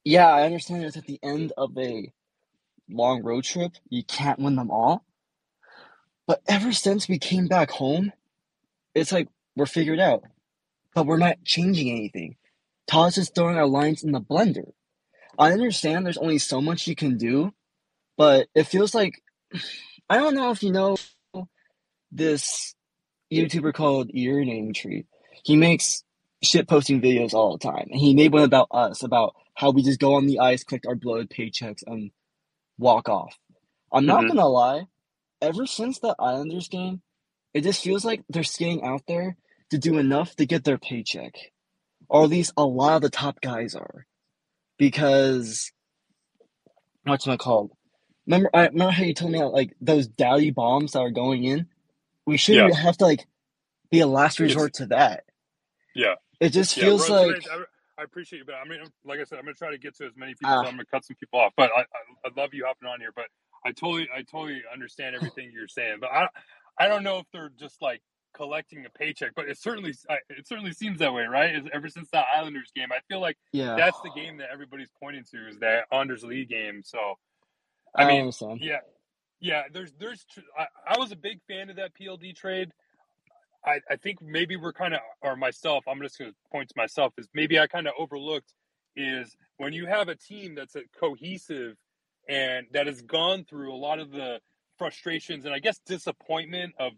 yeah, I understand it's at the end of a long road trip. You can't win them all. But ever since we came back home, it's like we're figured out. But we're not changing anything. Todd's just throwing our lines in the blender. I understand there's only so much you can do. But it feels like, I don't know if you know this YouTuber called Your Name Tree. He makes shit-posting videos all the time. And he made one about us, about how we just go on the ice, collect our bloated paychecks, and walk off. I'm not going to lie. Ever since the Islanders game, it just feels like they're skating out there to do enough to get their paycheck. Or at least a lot of the top guys are. Because, whatchamacallit? Remember how you told me, like, those Doughty bombs that are going in? We shouldn't have to, like, be a last resort to that. Yeah. It just feels like I appreciate you, but I mean, like I said, I'm going to try to get to as many people. So I'm going to cut some people off, but I love you hopping on here. But I totally understand everything you're saying. But I don't know if they're just like collecting a paycheck, but it certainly seems that way, right? Ever since the Islanders game, I feel like that's the game that everybody's pointing to, is that Anders Lee game. So I mean, understand. yeah. I was a big fan of that PLD trade. I think maybe we're kind of, or myself, I'm just going to point to myself, is maybe I kind of overlooked is when you have a team that's cohesive and that has gone through a lot of the frustrations and I guess disappointment of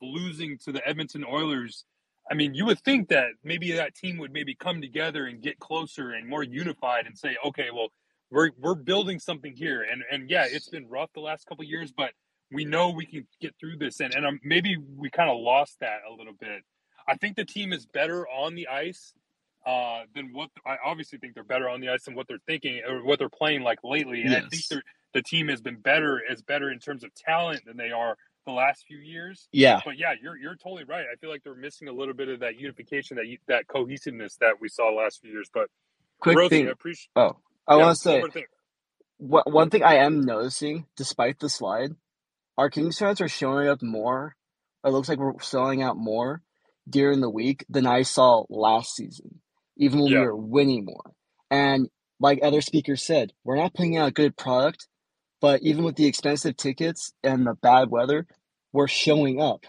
losing to the Edmonton Oilers. I mean, you would think that maybe that team would maybe come together and get closer and more unified and say, okay, well, we're building something here. And yeah, it's been rough the last couple of years, but we know we can get through this, and maybe we kind of lost that a little bit. I think the team is better on the ice than what – I obviously think they're better on the ice than what they're thinking or what they're playing like lately. And I think the team has been better in terms of talent than they are the last few years. Yeah. But, yeah, you're totally right. I feel like they're missing a little bit of that unification, that cohesiveness that we saw the last few years. But quick thing. Want to say one thing I am noticing, despite the slide, our Kings fans are showing up more. It looks like we're selling out more during the week than I saw last season, even when we were winning more. And like other speakers said, we're not putting out a good product, but even with the expensive tickets and the bad weather, we're showing up.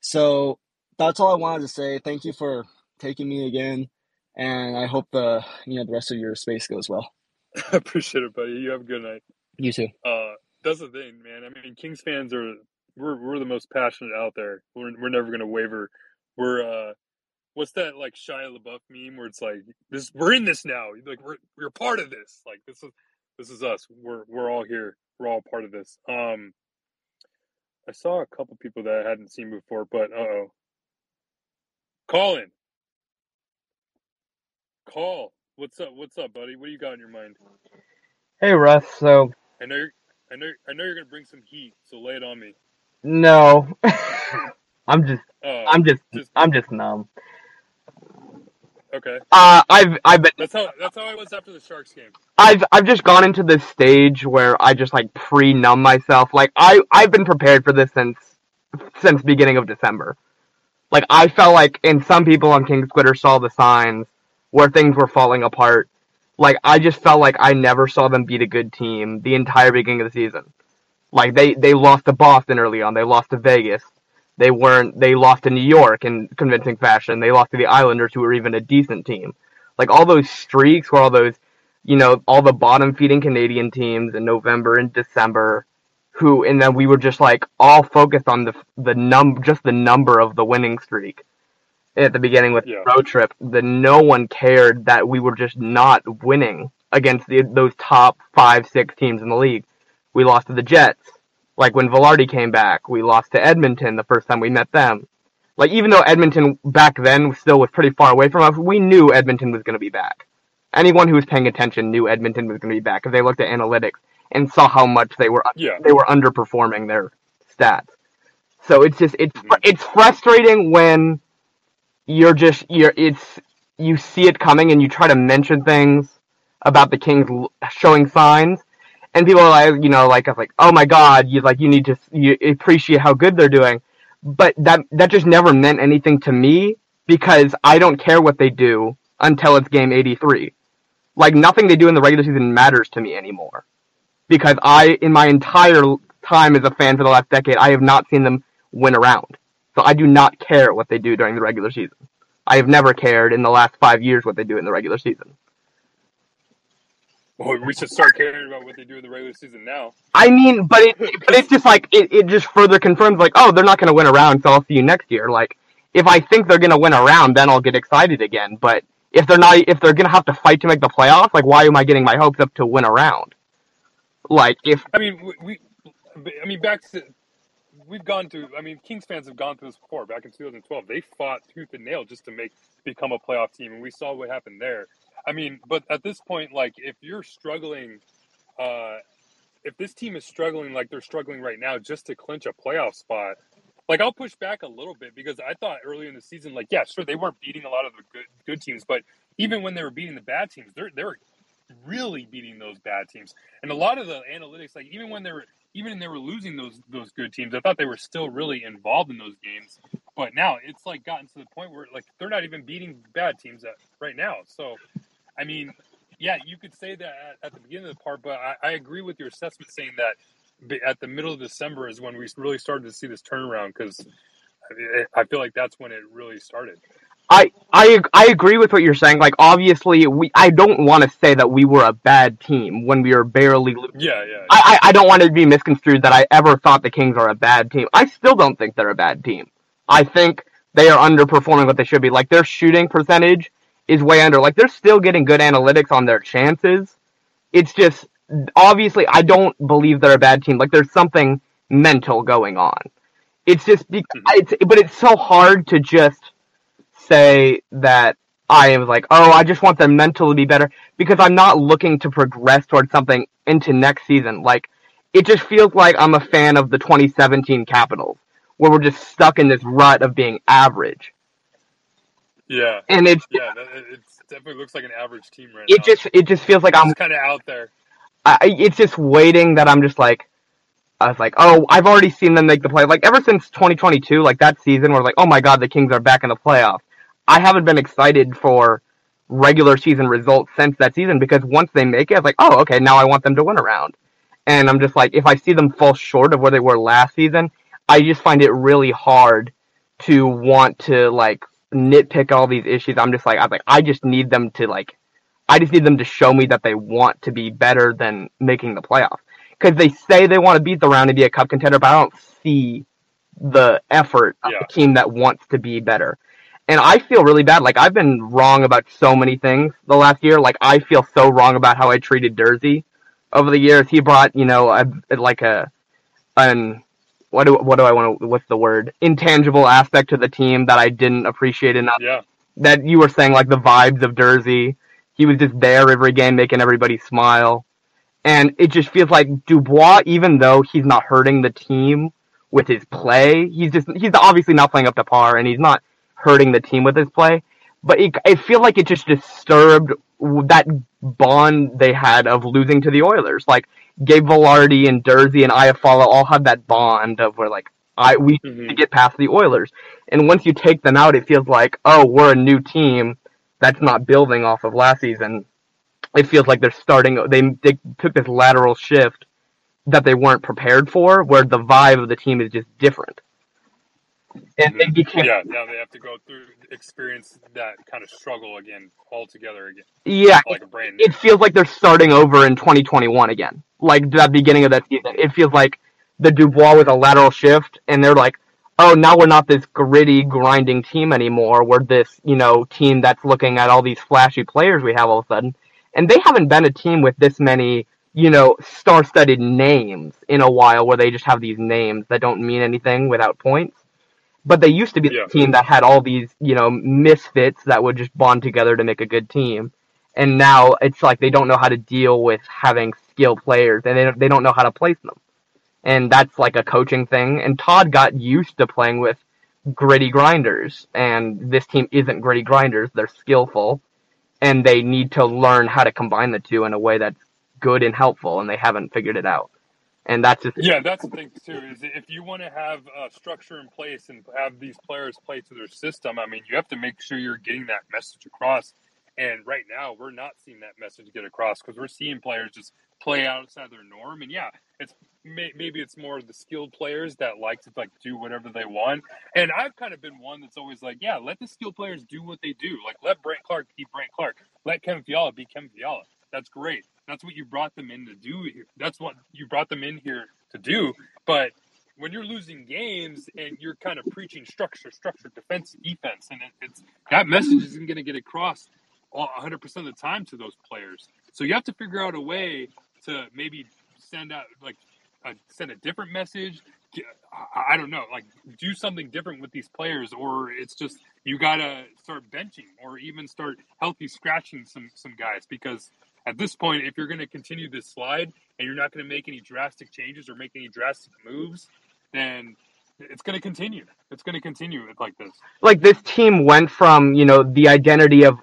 So that's all I wanted to say. Thank you for taking me again, and I hope the rest of your space goes well. I appreciate it, buddy. You have a good night. You too. That's the thing, man. I mean, Kings fans we're the most passionate out there. We're never gonna waver. We're what's that like Shia LaBeouf meme where it's like this? We're in this now. Like we're part of this. Like this is us. We're all here. We're all part of this. I saw a couple people that I hadn't seen before, but Colin, what's up, buddy? What do you got on your mind? Hey, Russ. So I know you're gonna bring some heat, so lay it on me. No, I'm just numb. Okay. I've been. That's how I was after the Sharks game. I've just gone into this stage where I just like pre-numb myself. Like I've been prepared for this since beginning of December. Like I felt like, and some people on King's Twitter saw the signs where things were falling apart. Like I just felt like I never saw them beat a good team the entire beginning of the season. Like they lost to Boston early on. They lost to Vegas. They lost to New York in convincing fashion. They lost to the Islanders, who were even a decent team. Like, all those streaks where all those, you know, all the bottom-feeding Canadian teams in November and December, and then we were just, like, all focused on the number of the winning streak at the beginning with the road trip. No one cared that we were just not winning against those top 5-6 teams in the league. We lost to the Jets. Like, when Vilardi came back, we lost to Edmonton the first time we met them. Like, even though Edmonton back then still was pretty far away from us, we knew Edmonton was going to be back. Anyone who was paying attention knew Edmonton was going to be back, because they looked at analytics and saw how much they were underperforming their stats. So it's just, it's frustrating when you see it coming and you try to mention things about the Kings showing signs. And people are like, you know, like, I was like, oh my God, you need to appreciate how good they're doing. But that just never meant anything to me, because I don't care what they do until it's game 83. Like, nothing they do in the regular season matters to me anymore, because in my entire time as a fan for the last decade, I have not seen them win a round. So I do not care what they do during the regular season. I have never cared in the last 5 years what they do in the regular season. Well, we should start caring about what they do in the regular season now. I mean, but it's just like, it just further confirms, like, oh, they're not going to win a round, so I'll see you next year. Like, if I think they're going to win a round, then I'll get excited again. But if they're going to have to fight to make the playoffs, like, why am I getting my hopes up to win a round? Like, Kings fans have gone through this before. Back in 2012, they fought tooth and nail just to become a playoff team, and we saw what happened there. I mean, but at this point, like, if you're struggling, if this team is struggling like they're struggling right now just to clinch a playoff spot, like, I'll push back a little bit, because I thought early in the season, like, yeah, sure, they weren't beating a lot of the good teams, but even when they were beating the bad teams, they were really beating those bad teams. And a lot of the analytics, like, even when they were losing those good teams, I thought they were still really involved in those games. But now it's, like, gotten to the point where, like, they're not even beating bad teams right now. So, I mean, yeah, you could say that at the beginning of the part, but I agree with your assessment saying that at the middle of December is when we really started to see this turnaround, because I feel like that's when it really started. I agree with what you're saying. Like, obviously, I don't want to say that we were a bad team when we were barely losing. Yeah. I don't want to be misconstrued that I ever thought the Kings are a bad team. I still don't think they're a bad team. I think they are underperforming what they should be. Like, their shooting percentage is way under. Like, they're still getting good analytics on their chances. It's just, obviously, I don't believe they're a bad team. Like, there's something mental going on. It's just, but it's so hard to just say that I am like, oh, I just want their mental to be better, because I'm not looking to progress towards something into next season. Like, it just feels like I'm a fan of the 2017 Capitals, where we're just stuck in this rut of being average. Yeah. And it definitely looks like an average team right now. It just feels like I'm kind of out there. It's just waiting that I'm just like, I was like, oh, I've already seen them make the playoffs. Like, ever since 2022, like, that season where, like, oh my God, the Kings are back in the playoffs. I haven't been excited for regular season results since that season, because once they make it, I was like, oh, okay, now I want them to win a round. And I'm just like, if I see them fall short of where they were last season, I just find it really hard to want to, like, nitpick all these issues. I just need them to, like, I just need them to show me that they want to be better than making the playoffs. Because they say they want to beat the round and be a cup contender, but I don't see the effort of a team that wants to be better. And I feel really bad. Like, I've been wrong about so many things the last year. Like, I feel so wrong about how I treated Durzi over the years. He brought, you know, intangible aspect to the team that I didn't appreciate enough. Yeah. That you were saying, like, the vibes of Durzi. He was just there every game making everybody smile. And it just feels like Dubois, even though he's not hurting the team with his play, he's obviously not playing up to par, and he's not hurting the team with his play. But I feel like it just disturbed that bond they had of losing to the Oilers. Like, Gabe Vilardi and Durzi and Iafallo all had that bond of where, like, we need to get past the Oilers. And once you take them out, it feels like, oh, we're a new team that's not building off of last season. It feels like they're starting, they took this lateral shift that they weren't prepared for, where the vibe of the team is just different. And now they have to go through, experience that kind of struggle again, all together again. Yeah, like a brand new. It feels like they're starting over in 2021 again. Like, that beginning of that season, it feels like the Dubois with a lateral shift, and they're like, oh, now we're not this gritty, grinding team anymore. We're this, team that's looking at all these flashy players we have all of a sudden. And they haven't been a team with this many, star-studded names in a while, where they just have these names that don't mean anything without points. But they used to be the team that had all these, misfits that would just bond together to make a good team. And now it's like they don't know how to deal with having skilled players, and they don't know how to place them. And that's like a coaching thing. And Todd got used to playing with gritty grinders, and this team isn't gritty grinders. They're skillful, and they need to learn how to combine the two in a way that's good and helpful, and they haven't figured it out. And that's just... Yeah, that's the thing, too, is if you want to have a structure in place and have these players play to their system, I mean, you have to make sure you're getting that message across. And right now, we're not seeing that message get across, because we're seeing players just play outside their norm. And, yeah, it's maybe it's more of the skilled players that like to, like, do whatever they want. And I've kind of been one that's always like, yeah, let the skilled players do what they do. Like, let Brandt Clarke be Brandt Clarke. Let Kevin Fiala be Kevin Fiala. That's great. That's what you brought them in to do here. That's what you brought them in here to do. But when you're losing games and you're kind of preaching structure, defense, and it's that message isn't going to get across 100% of the time to those players. So you have to figure out a way to maybe send out send a different message. I don't know, like, do something different with these players, or it's just you got to start benching or even start healthy scratching some guys, because at this point, if you're going to continue this slide and you're not going to make any drastic changes or make any drastic moves, then it's going to continue. It's going to continue like this. Like, this team went from, the identity of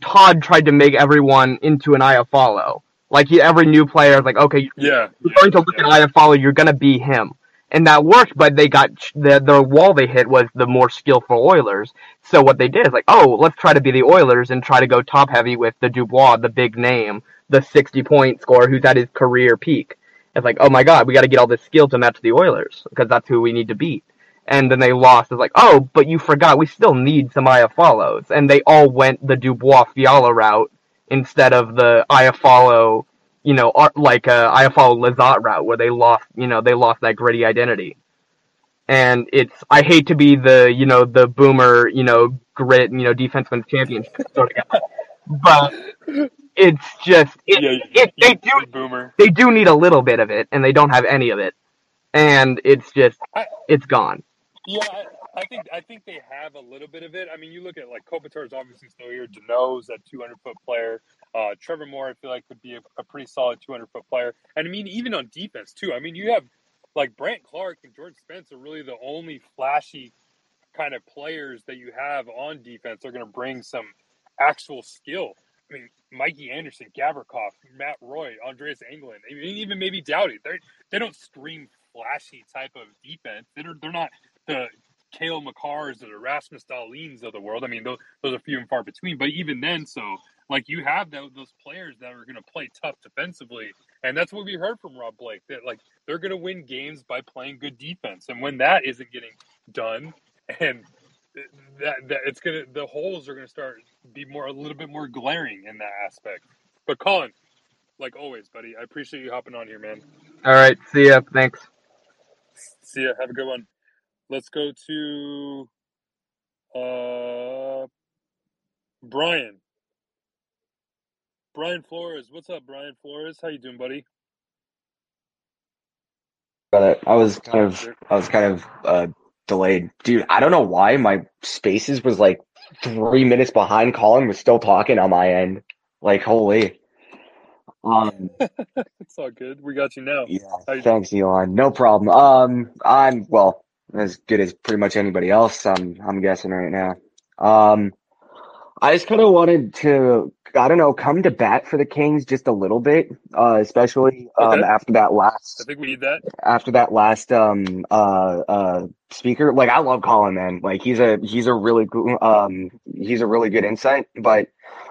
Todd tried to make everyone into an Iafallo. Like, every new player is like, okay, you're going to look at Iafallo, you're going to be him. And that worked, but they got the wall they hit was the more skillful Oilers. So what they did is like, oh, let's try to be the Oilers and try to go top heavy with the Dubois, the big name, the 60-point scorer who's at his career peak. It's like, oh my God, we got to get all this skill to match the Oilers, because that's who we need to beat. And then they lost. It's like, oh, but you forgot, we still need some Iafallos. And they all went the Dubois-Fiala route instead of the Iafallo. Iafallo Lizotte route, where they lost that gritty identity. And I hate to be the, the boomer, grit, defenseman's championship sort of guy. But it's just, they do need a little bit of it, and they don't have any of it. And it's just, it's gone. Yeah, I think they have a little bit of it. I mean, you look at, like, Kopitar's obviously still here. Danault's that 200-foot player. Trevor Moore, I feel like, could be a pretty solid 200-foot player. And, I mean, even on defense, too. I mean, you have, like, Brandt Clarke and Jordan Spence are really the only flashy kind of players that you have on defense. They're going to bring some actual skill. I mean, Mikey Anderson, Gavrikov, Matt Roy, Andreas Englund, I mean, even maybe Doughty. They don't scream flashy type of defense. They're not the Cale McCars or the Rasmus Dahlins of the world. I mean, those are few and far between. But even then, so, like, you have those players that are going to play tough defensively. And that's what we heard from Rob Blake, that, like, they're going to win games by playing good defense. And when that isn't getting done, and that it's going to, the holes are going to start be more, a little bit more glaring in that aspect. But Colin, like always, buddy, I appreciate you hopping on here, man. All right. See ya. Thanks. See ya. Have a good one. Let's go to Brian. Brian Flores. What's up, Brian Flores? How you doing, buddy? I was kind of delayed. Dude, I don't know why my Spaces was like 3 minutes behind. Colin was still talking on my end. Like, holy. It's all good. We got you now. Yeah, thanks, Elon. No problem. I'm, well, as good as pretty much anybody else, I'm guessing right now. I just kind of wanted to, come to bat for the Kings just a little bit, especially after that last. I think we need that. After that last speaker, like I love Colin, man. Like he's a really good insight, but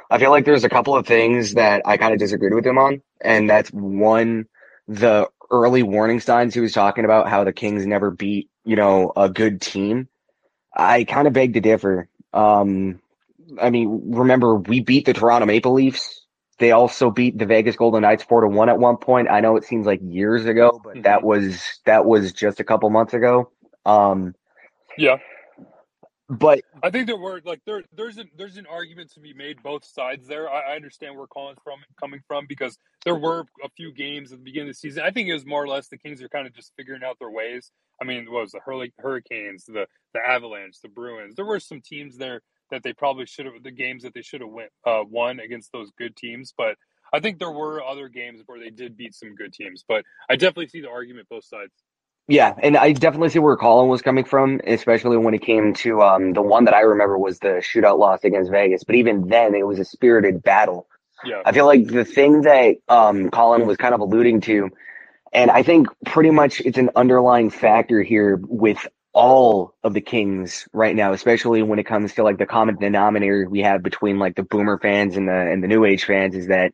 I feel like there's a couple of things that I kind of disagreed with him on, and that's one, the early warning signs he was talking about how the Kings never beat, a good team. I kind of beg to differ. I mean, remember, we beat the Toronto Maple Leafs. They also beat the Vegas Golden Knights 4-1 at one point. I know it seems like years ago, but that was just a couple months ago. Yeah. But I think there's an argument to be made both sides there. I understand where Colin's coming from because there were a few games at the beginning of the season. I think it was more or less the Kings are kind of just figuring out their ways. I mean, what was the Hurricanes, the Avalanche, the Bruins? There were some teams there that they probably should have, the games that they should have won against those good teams. But I think there were other games where they did beat some good teams. But I definitely see the argument both sides. Yeah, and I definitely see where Colin was coming from, especially when it came to the one that I remember was the shootout loss against Vegas. But even then, it was a spirited battle. Yeah. I feel like the thing that Colin was kind of alluding to, and I think pretty much it's an underlying factor here with all of the Kings right now, especially when it comes to like the common denominator we have between like the Boomer fans and the New Age fans, is that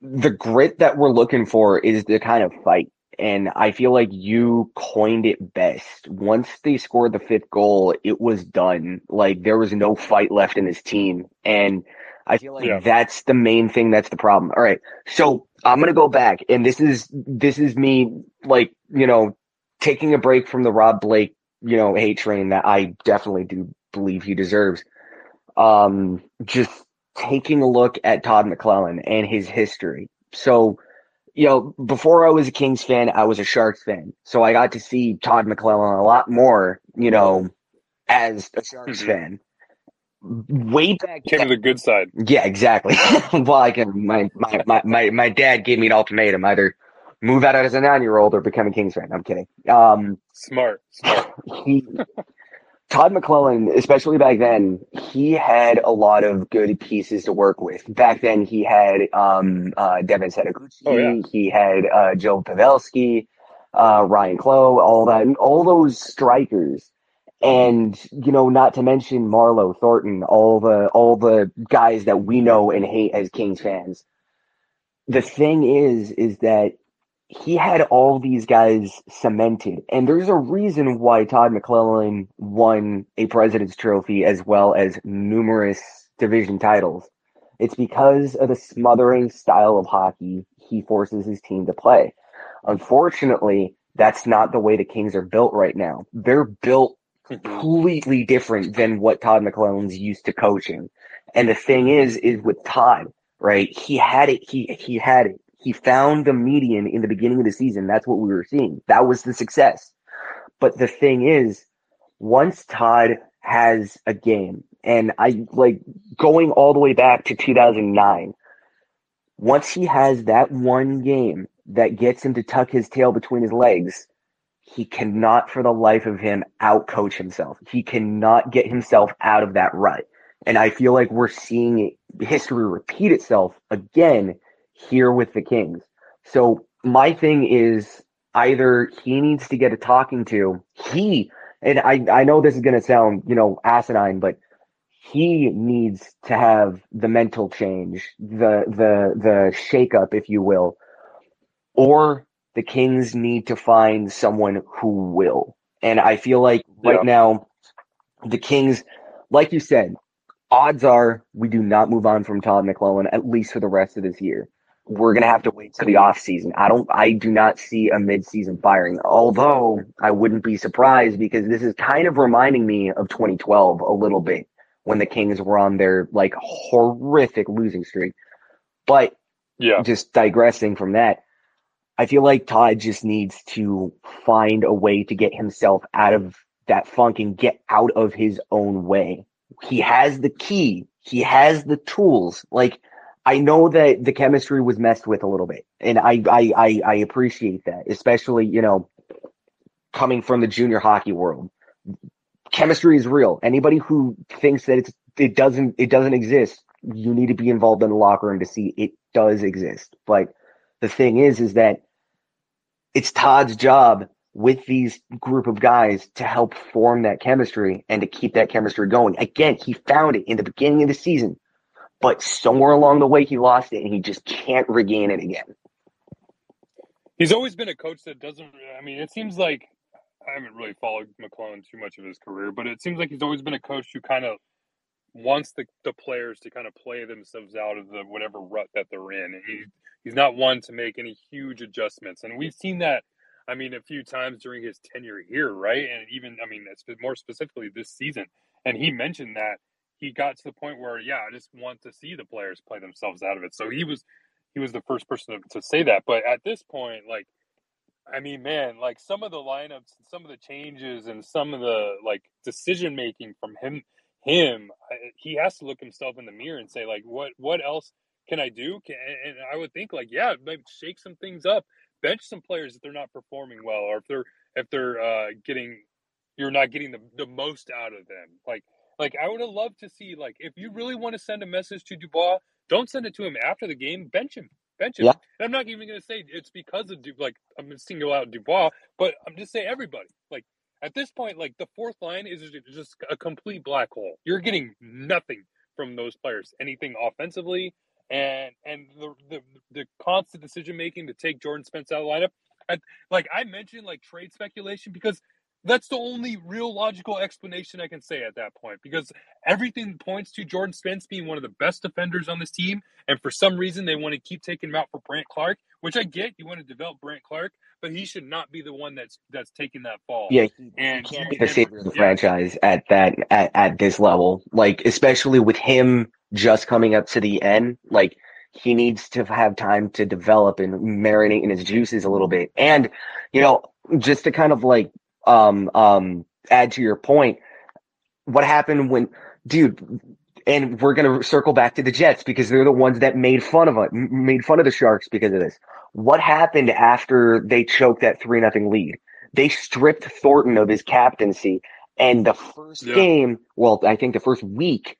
the grit that we're looking for is the kind of fight. And I feel like you coined it best. Once they scored the fifth goal, it was done. Like there was no fight left in this team. And I feel like that's the main thing. That's the problem. All right. So I'm going to go back, and this is me like, taking a break from the Rob Blake, hate train that I definitely do believe he deserves. Just taking a look at Tom McLellan and his history. So, before I was a Kings fan, I was a Sharks fan. So I got to see Todd McLellan a lot more, as a Sharks fan. Way back came to the good side. Yeah, exactly. Well, my dad gave me an ultimatum, either move out as a 9-year-old or become a Kings fan. I'm kidding. Smart. Todd McLellan, especially back then, he had a lot of good pieces to work with. Back then, he had Devin Setaguchi, he had Joe Pavelski, Ryan Clough, all that, and all those strikers, and not to mention Marlowe, Thornton, all the guys that we know and hate as Kings fans. The thing is that he had all these guys cemented, and there's a reason why Todd McLellan won a President's Trophy as well as numerous division titles. It's because of the smothering style of hockey he forces his team to play. Unfortunately, that's not the way the Kings are built right now. They're built completely different than what Todd McLellan's used to coaching. And the thing is with Todd, right? He had it. He found the median in the beginning of the season. That's what we were seeing. That was the success. But the thing is, once Todd has a game, and I like going all the way back to 2009, once he has that one game that gets him to tuck his tail between his legs, he cannot for the life of him outcoach himself. He cannot get himself out of that rut. And I feel like we're seeing history repeat itself again here with the Kings. So my thing is either he needs to get a talking to. I know this is going to sound, asinine, but he needs to have the mental change, the shakeup, if you will, or the Kings need to find someone who will. And I feel like right now the Kings, like you said, odds are we do not move on from Todd McLellan, at least for the rest of this year. We're going to have to wait till the offseason. I do not see a midseason firing, although I wouldn't be surprised because this is kind of reminding me of 2012 a little bit when the Kings were on their like horrific losing streak. But just digressing from that, I feel like Todd just needs to find a way to get himself out of that funk and get out of his own way. He has the key. He has the tools. Like, I know that the chemistry was messed with a little bit, and I appreciate that, especially, coming from the junior hockey world. Chemistry is real. Anybody who thinks that it's it doesn't exist. You need to be involved in the locker room to see it does exist. But the thing is that it's Todd's job with these group of guys to help form that chemistry and to keep that chemistry going. Again, he found it in the beginning of the season, but somewhere along the way he lost it, and he just can't regain it again. He's always been a coach that doesn't – I mean, it seems like – I haven't really followed McLellan too much of his career, but it seems like he's always been a coach who kind of wants the players to kind of play themselves out of the whatever rut that they're in. And he's not one to make any huge adjustments. And we've seen that, I mean, a few times during his tenure here, right? And even, I mean, it's more specifically this season. And he mentioned that he got to the point where, yeah, I just want to see the players play themselves out of it. So he was the first person to say that. But at this point, like, I mean, man, like some of the lineups, and some of the changes and some of the like decision-making from him, he has to look himself in the mirror and say like, what else can I do? And I would think like, yeah, maybe shake some things up, bench some players if they're not performing well, or if you're not getting the most out of them. Like I would have loved to see, like, if you really want to send a message to Dubois, don't send it to him after the game. Bench him. Yeah. And I'm not even going to say it's because of I'm going to single out Dubois, but I'm just saying everybody. Like at this point, like the fourth line is just a complete black hole. You're getting nothing from those players, anything offensively, and the constant decision making to take Jordan Spence out of the lineup. I mentioned, like, trade speculation because that's the only real logical explanation I can say at that point, because everything points to Jordan Spence being one of the best defenders on this team, and for some reason they want to keep taking him out for Brandt Clarke, which I get. You want to develop Brandt Clarke, but he should not be the one that's taking that fall. Yeah, he can't be the savior of the franchise at this level, like especially with him just coming up to the end. Like he needs to have time to develop and marinate in his juices a little bit, and you know, just to kind of like. Add to your point, what happened when, dude, and we're going to circle back to the Jets because they're the ones that made fun of the Sharks because of this. What happened after they choked that 3-0 lead? They stripped Thornton of his captaincy, and the first game, well, I think the first week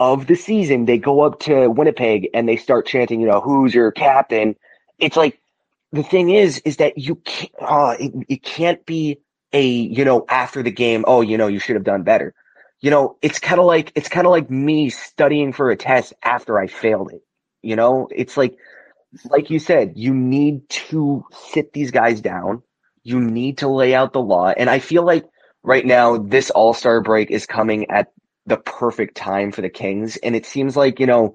of the season, they go up to Winnipeg and they start chanting, you know, who's your captain? It's like, the thing is that you can't, it can't be after the game, you should have done better. You know, it's kind of like me studying for a test after I failed it. You know, it's like you said, you need to sit these guys down. You need to lay out the law. And I feel like right now this All-Star break is coming at the perfect time for the Kings. And it seems like, you know,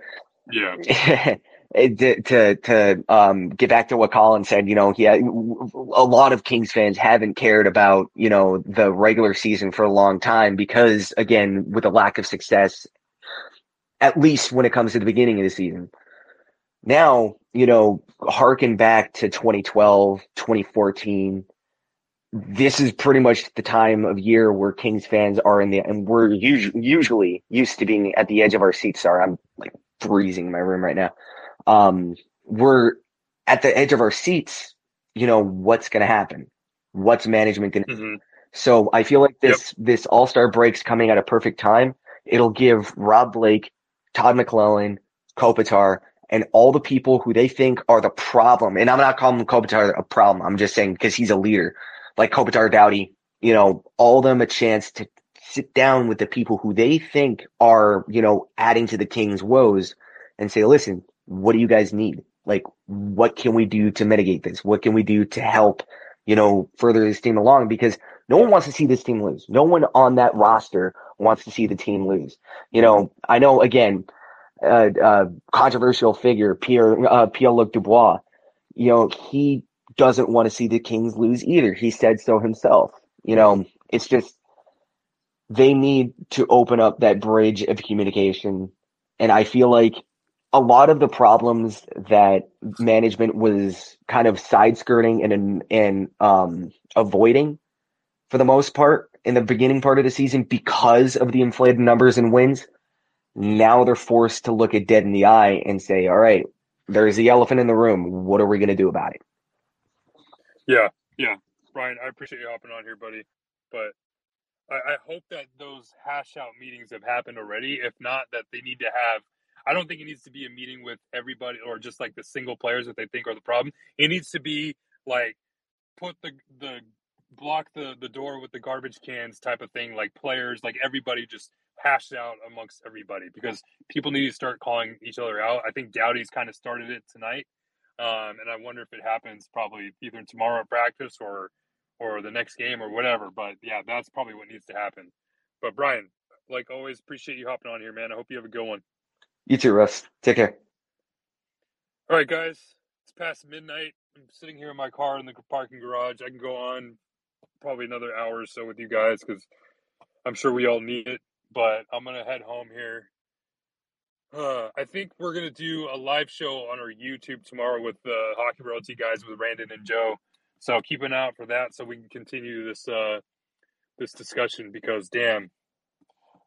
yeah. To get back to what Colin said, you know, yeah, a lot of Kings fans haven't cared about, you know, the regular season for a long time because, again, with a lack of success, at least when it comes to the beginning of the season. Now, you know, harken back to 2012, 2014. This is pretty much the time of year where Kings fans are and we're usually used to being at the edge of our seats. Sorry, I'm like freezing in my room right now. We're at the edge of our seats. You know, what's going to happen? What's management going to do? So I feel like this All-Star break's coming at a perfect time. It'll give Rob Blake, Todd McLellan, Kopitar, and all the people who they think are the problem. And I'm not calling Kopitar a problem. I'm just saying because he's a leader. Like Kopitar, Doughty, you know, all of them a chance to sit down with the people who they think are, you know, adding to the Kings' woes and say, listen, what do you guys need? Like, what can we do to mitigate this? What can we do to help, you know, further this team along? Because no one wants to see this team lose. No one on that roster wants to see the team lose. You know, I know, again, controversial figure, Pierre-Luc Dubois, you know, he doesn't want to see the Kings lose either. He said so himself. You know, it's just they need to open up that bridge of communication. And I feel like a lot of the problems that management was kind of sideskirting and avoiding for the most part in the beginning part of the season because of the inflated numbers and wins, now they're forced to look it dead in the eye and say, all right, there's the elephant in the room. What are we going to do about it? Yeah. Brian, I appreciate you hopping on here, buddy. But I hope that those hash out meetings have happened already. If not, that they need to have, I don't think it needs to be a meeting with everybody or just like the single players that they think are the problem. It needs to be like, put the block the door with the garbage cans type of thing, like players, like everybody just hashed out amongst everybody, because people need to start calling each other out. I think Doughty's kind of started it tonight. And I wonder if it happens probably either tomorrow at practice or the next game or whatever. But yeah, that's probably what needs to happen. But Brian, like always, appreciate you hopping on here, man. I hope you have a good one. You too, Russ. Take care. All right, guys. It's past midnight. I'm sitting here in my car in the parking garage. I can go on probably another hour or so with you guys because I'm sure we all need it. But I'm going to head home here. I think we're going to do a live show on our YouTube tomorrow with the Hockey Royalty guys, with Brandon and Joe. So keep an eye out for that so we can continue this this discussion, because, damn,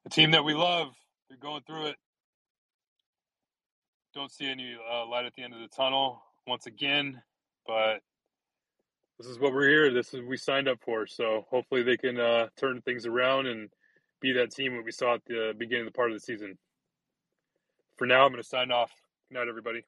the team that we love, they're going through it. Don't see any light at the end of the tunnel once again, but this is what we're here. This is what we signed up for. So hopefully they can turn things around and be that team that we saw at the beginning of the part of the season. For now, I'm going to sign off. Good night, everybody.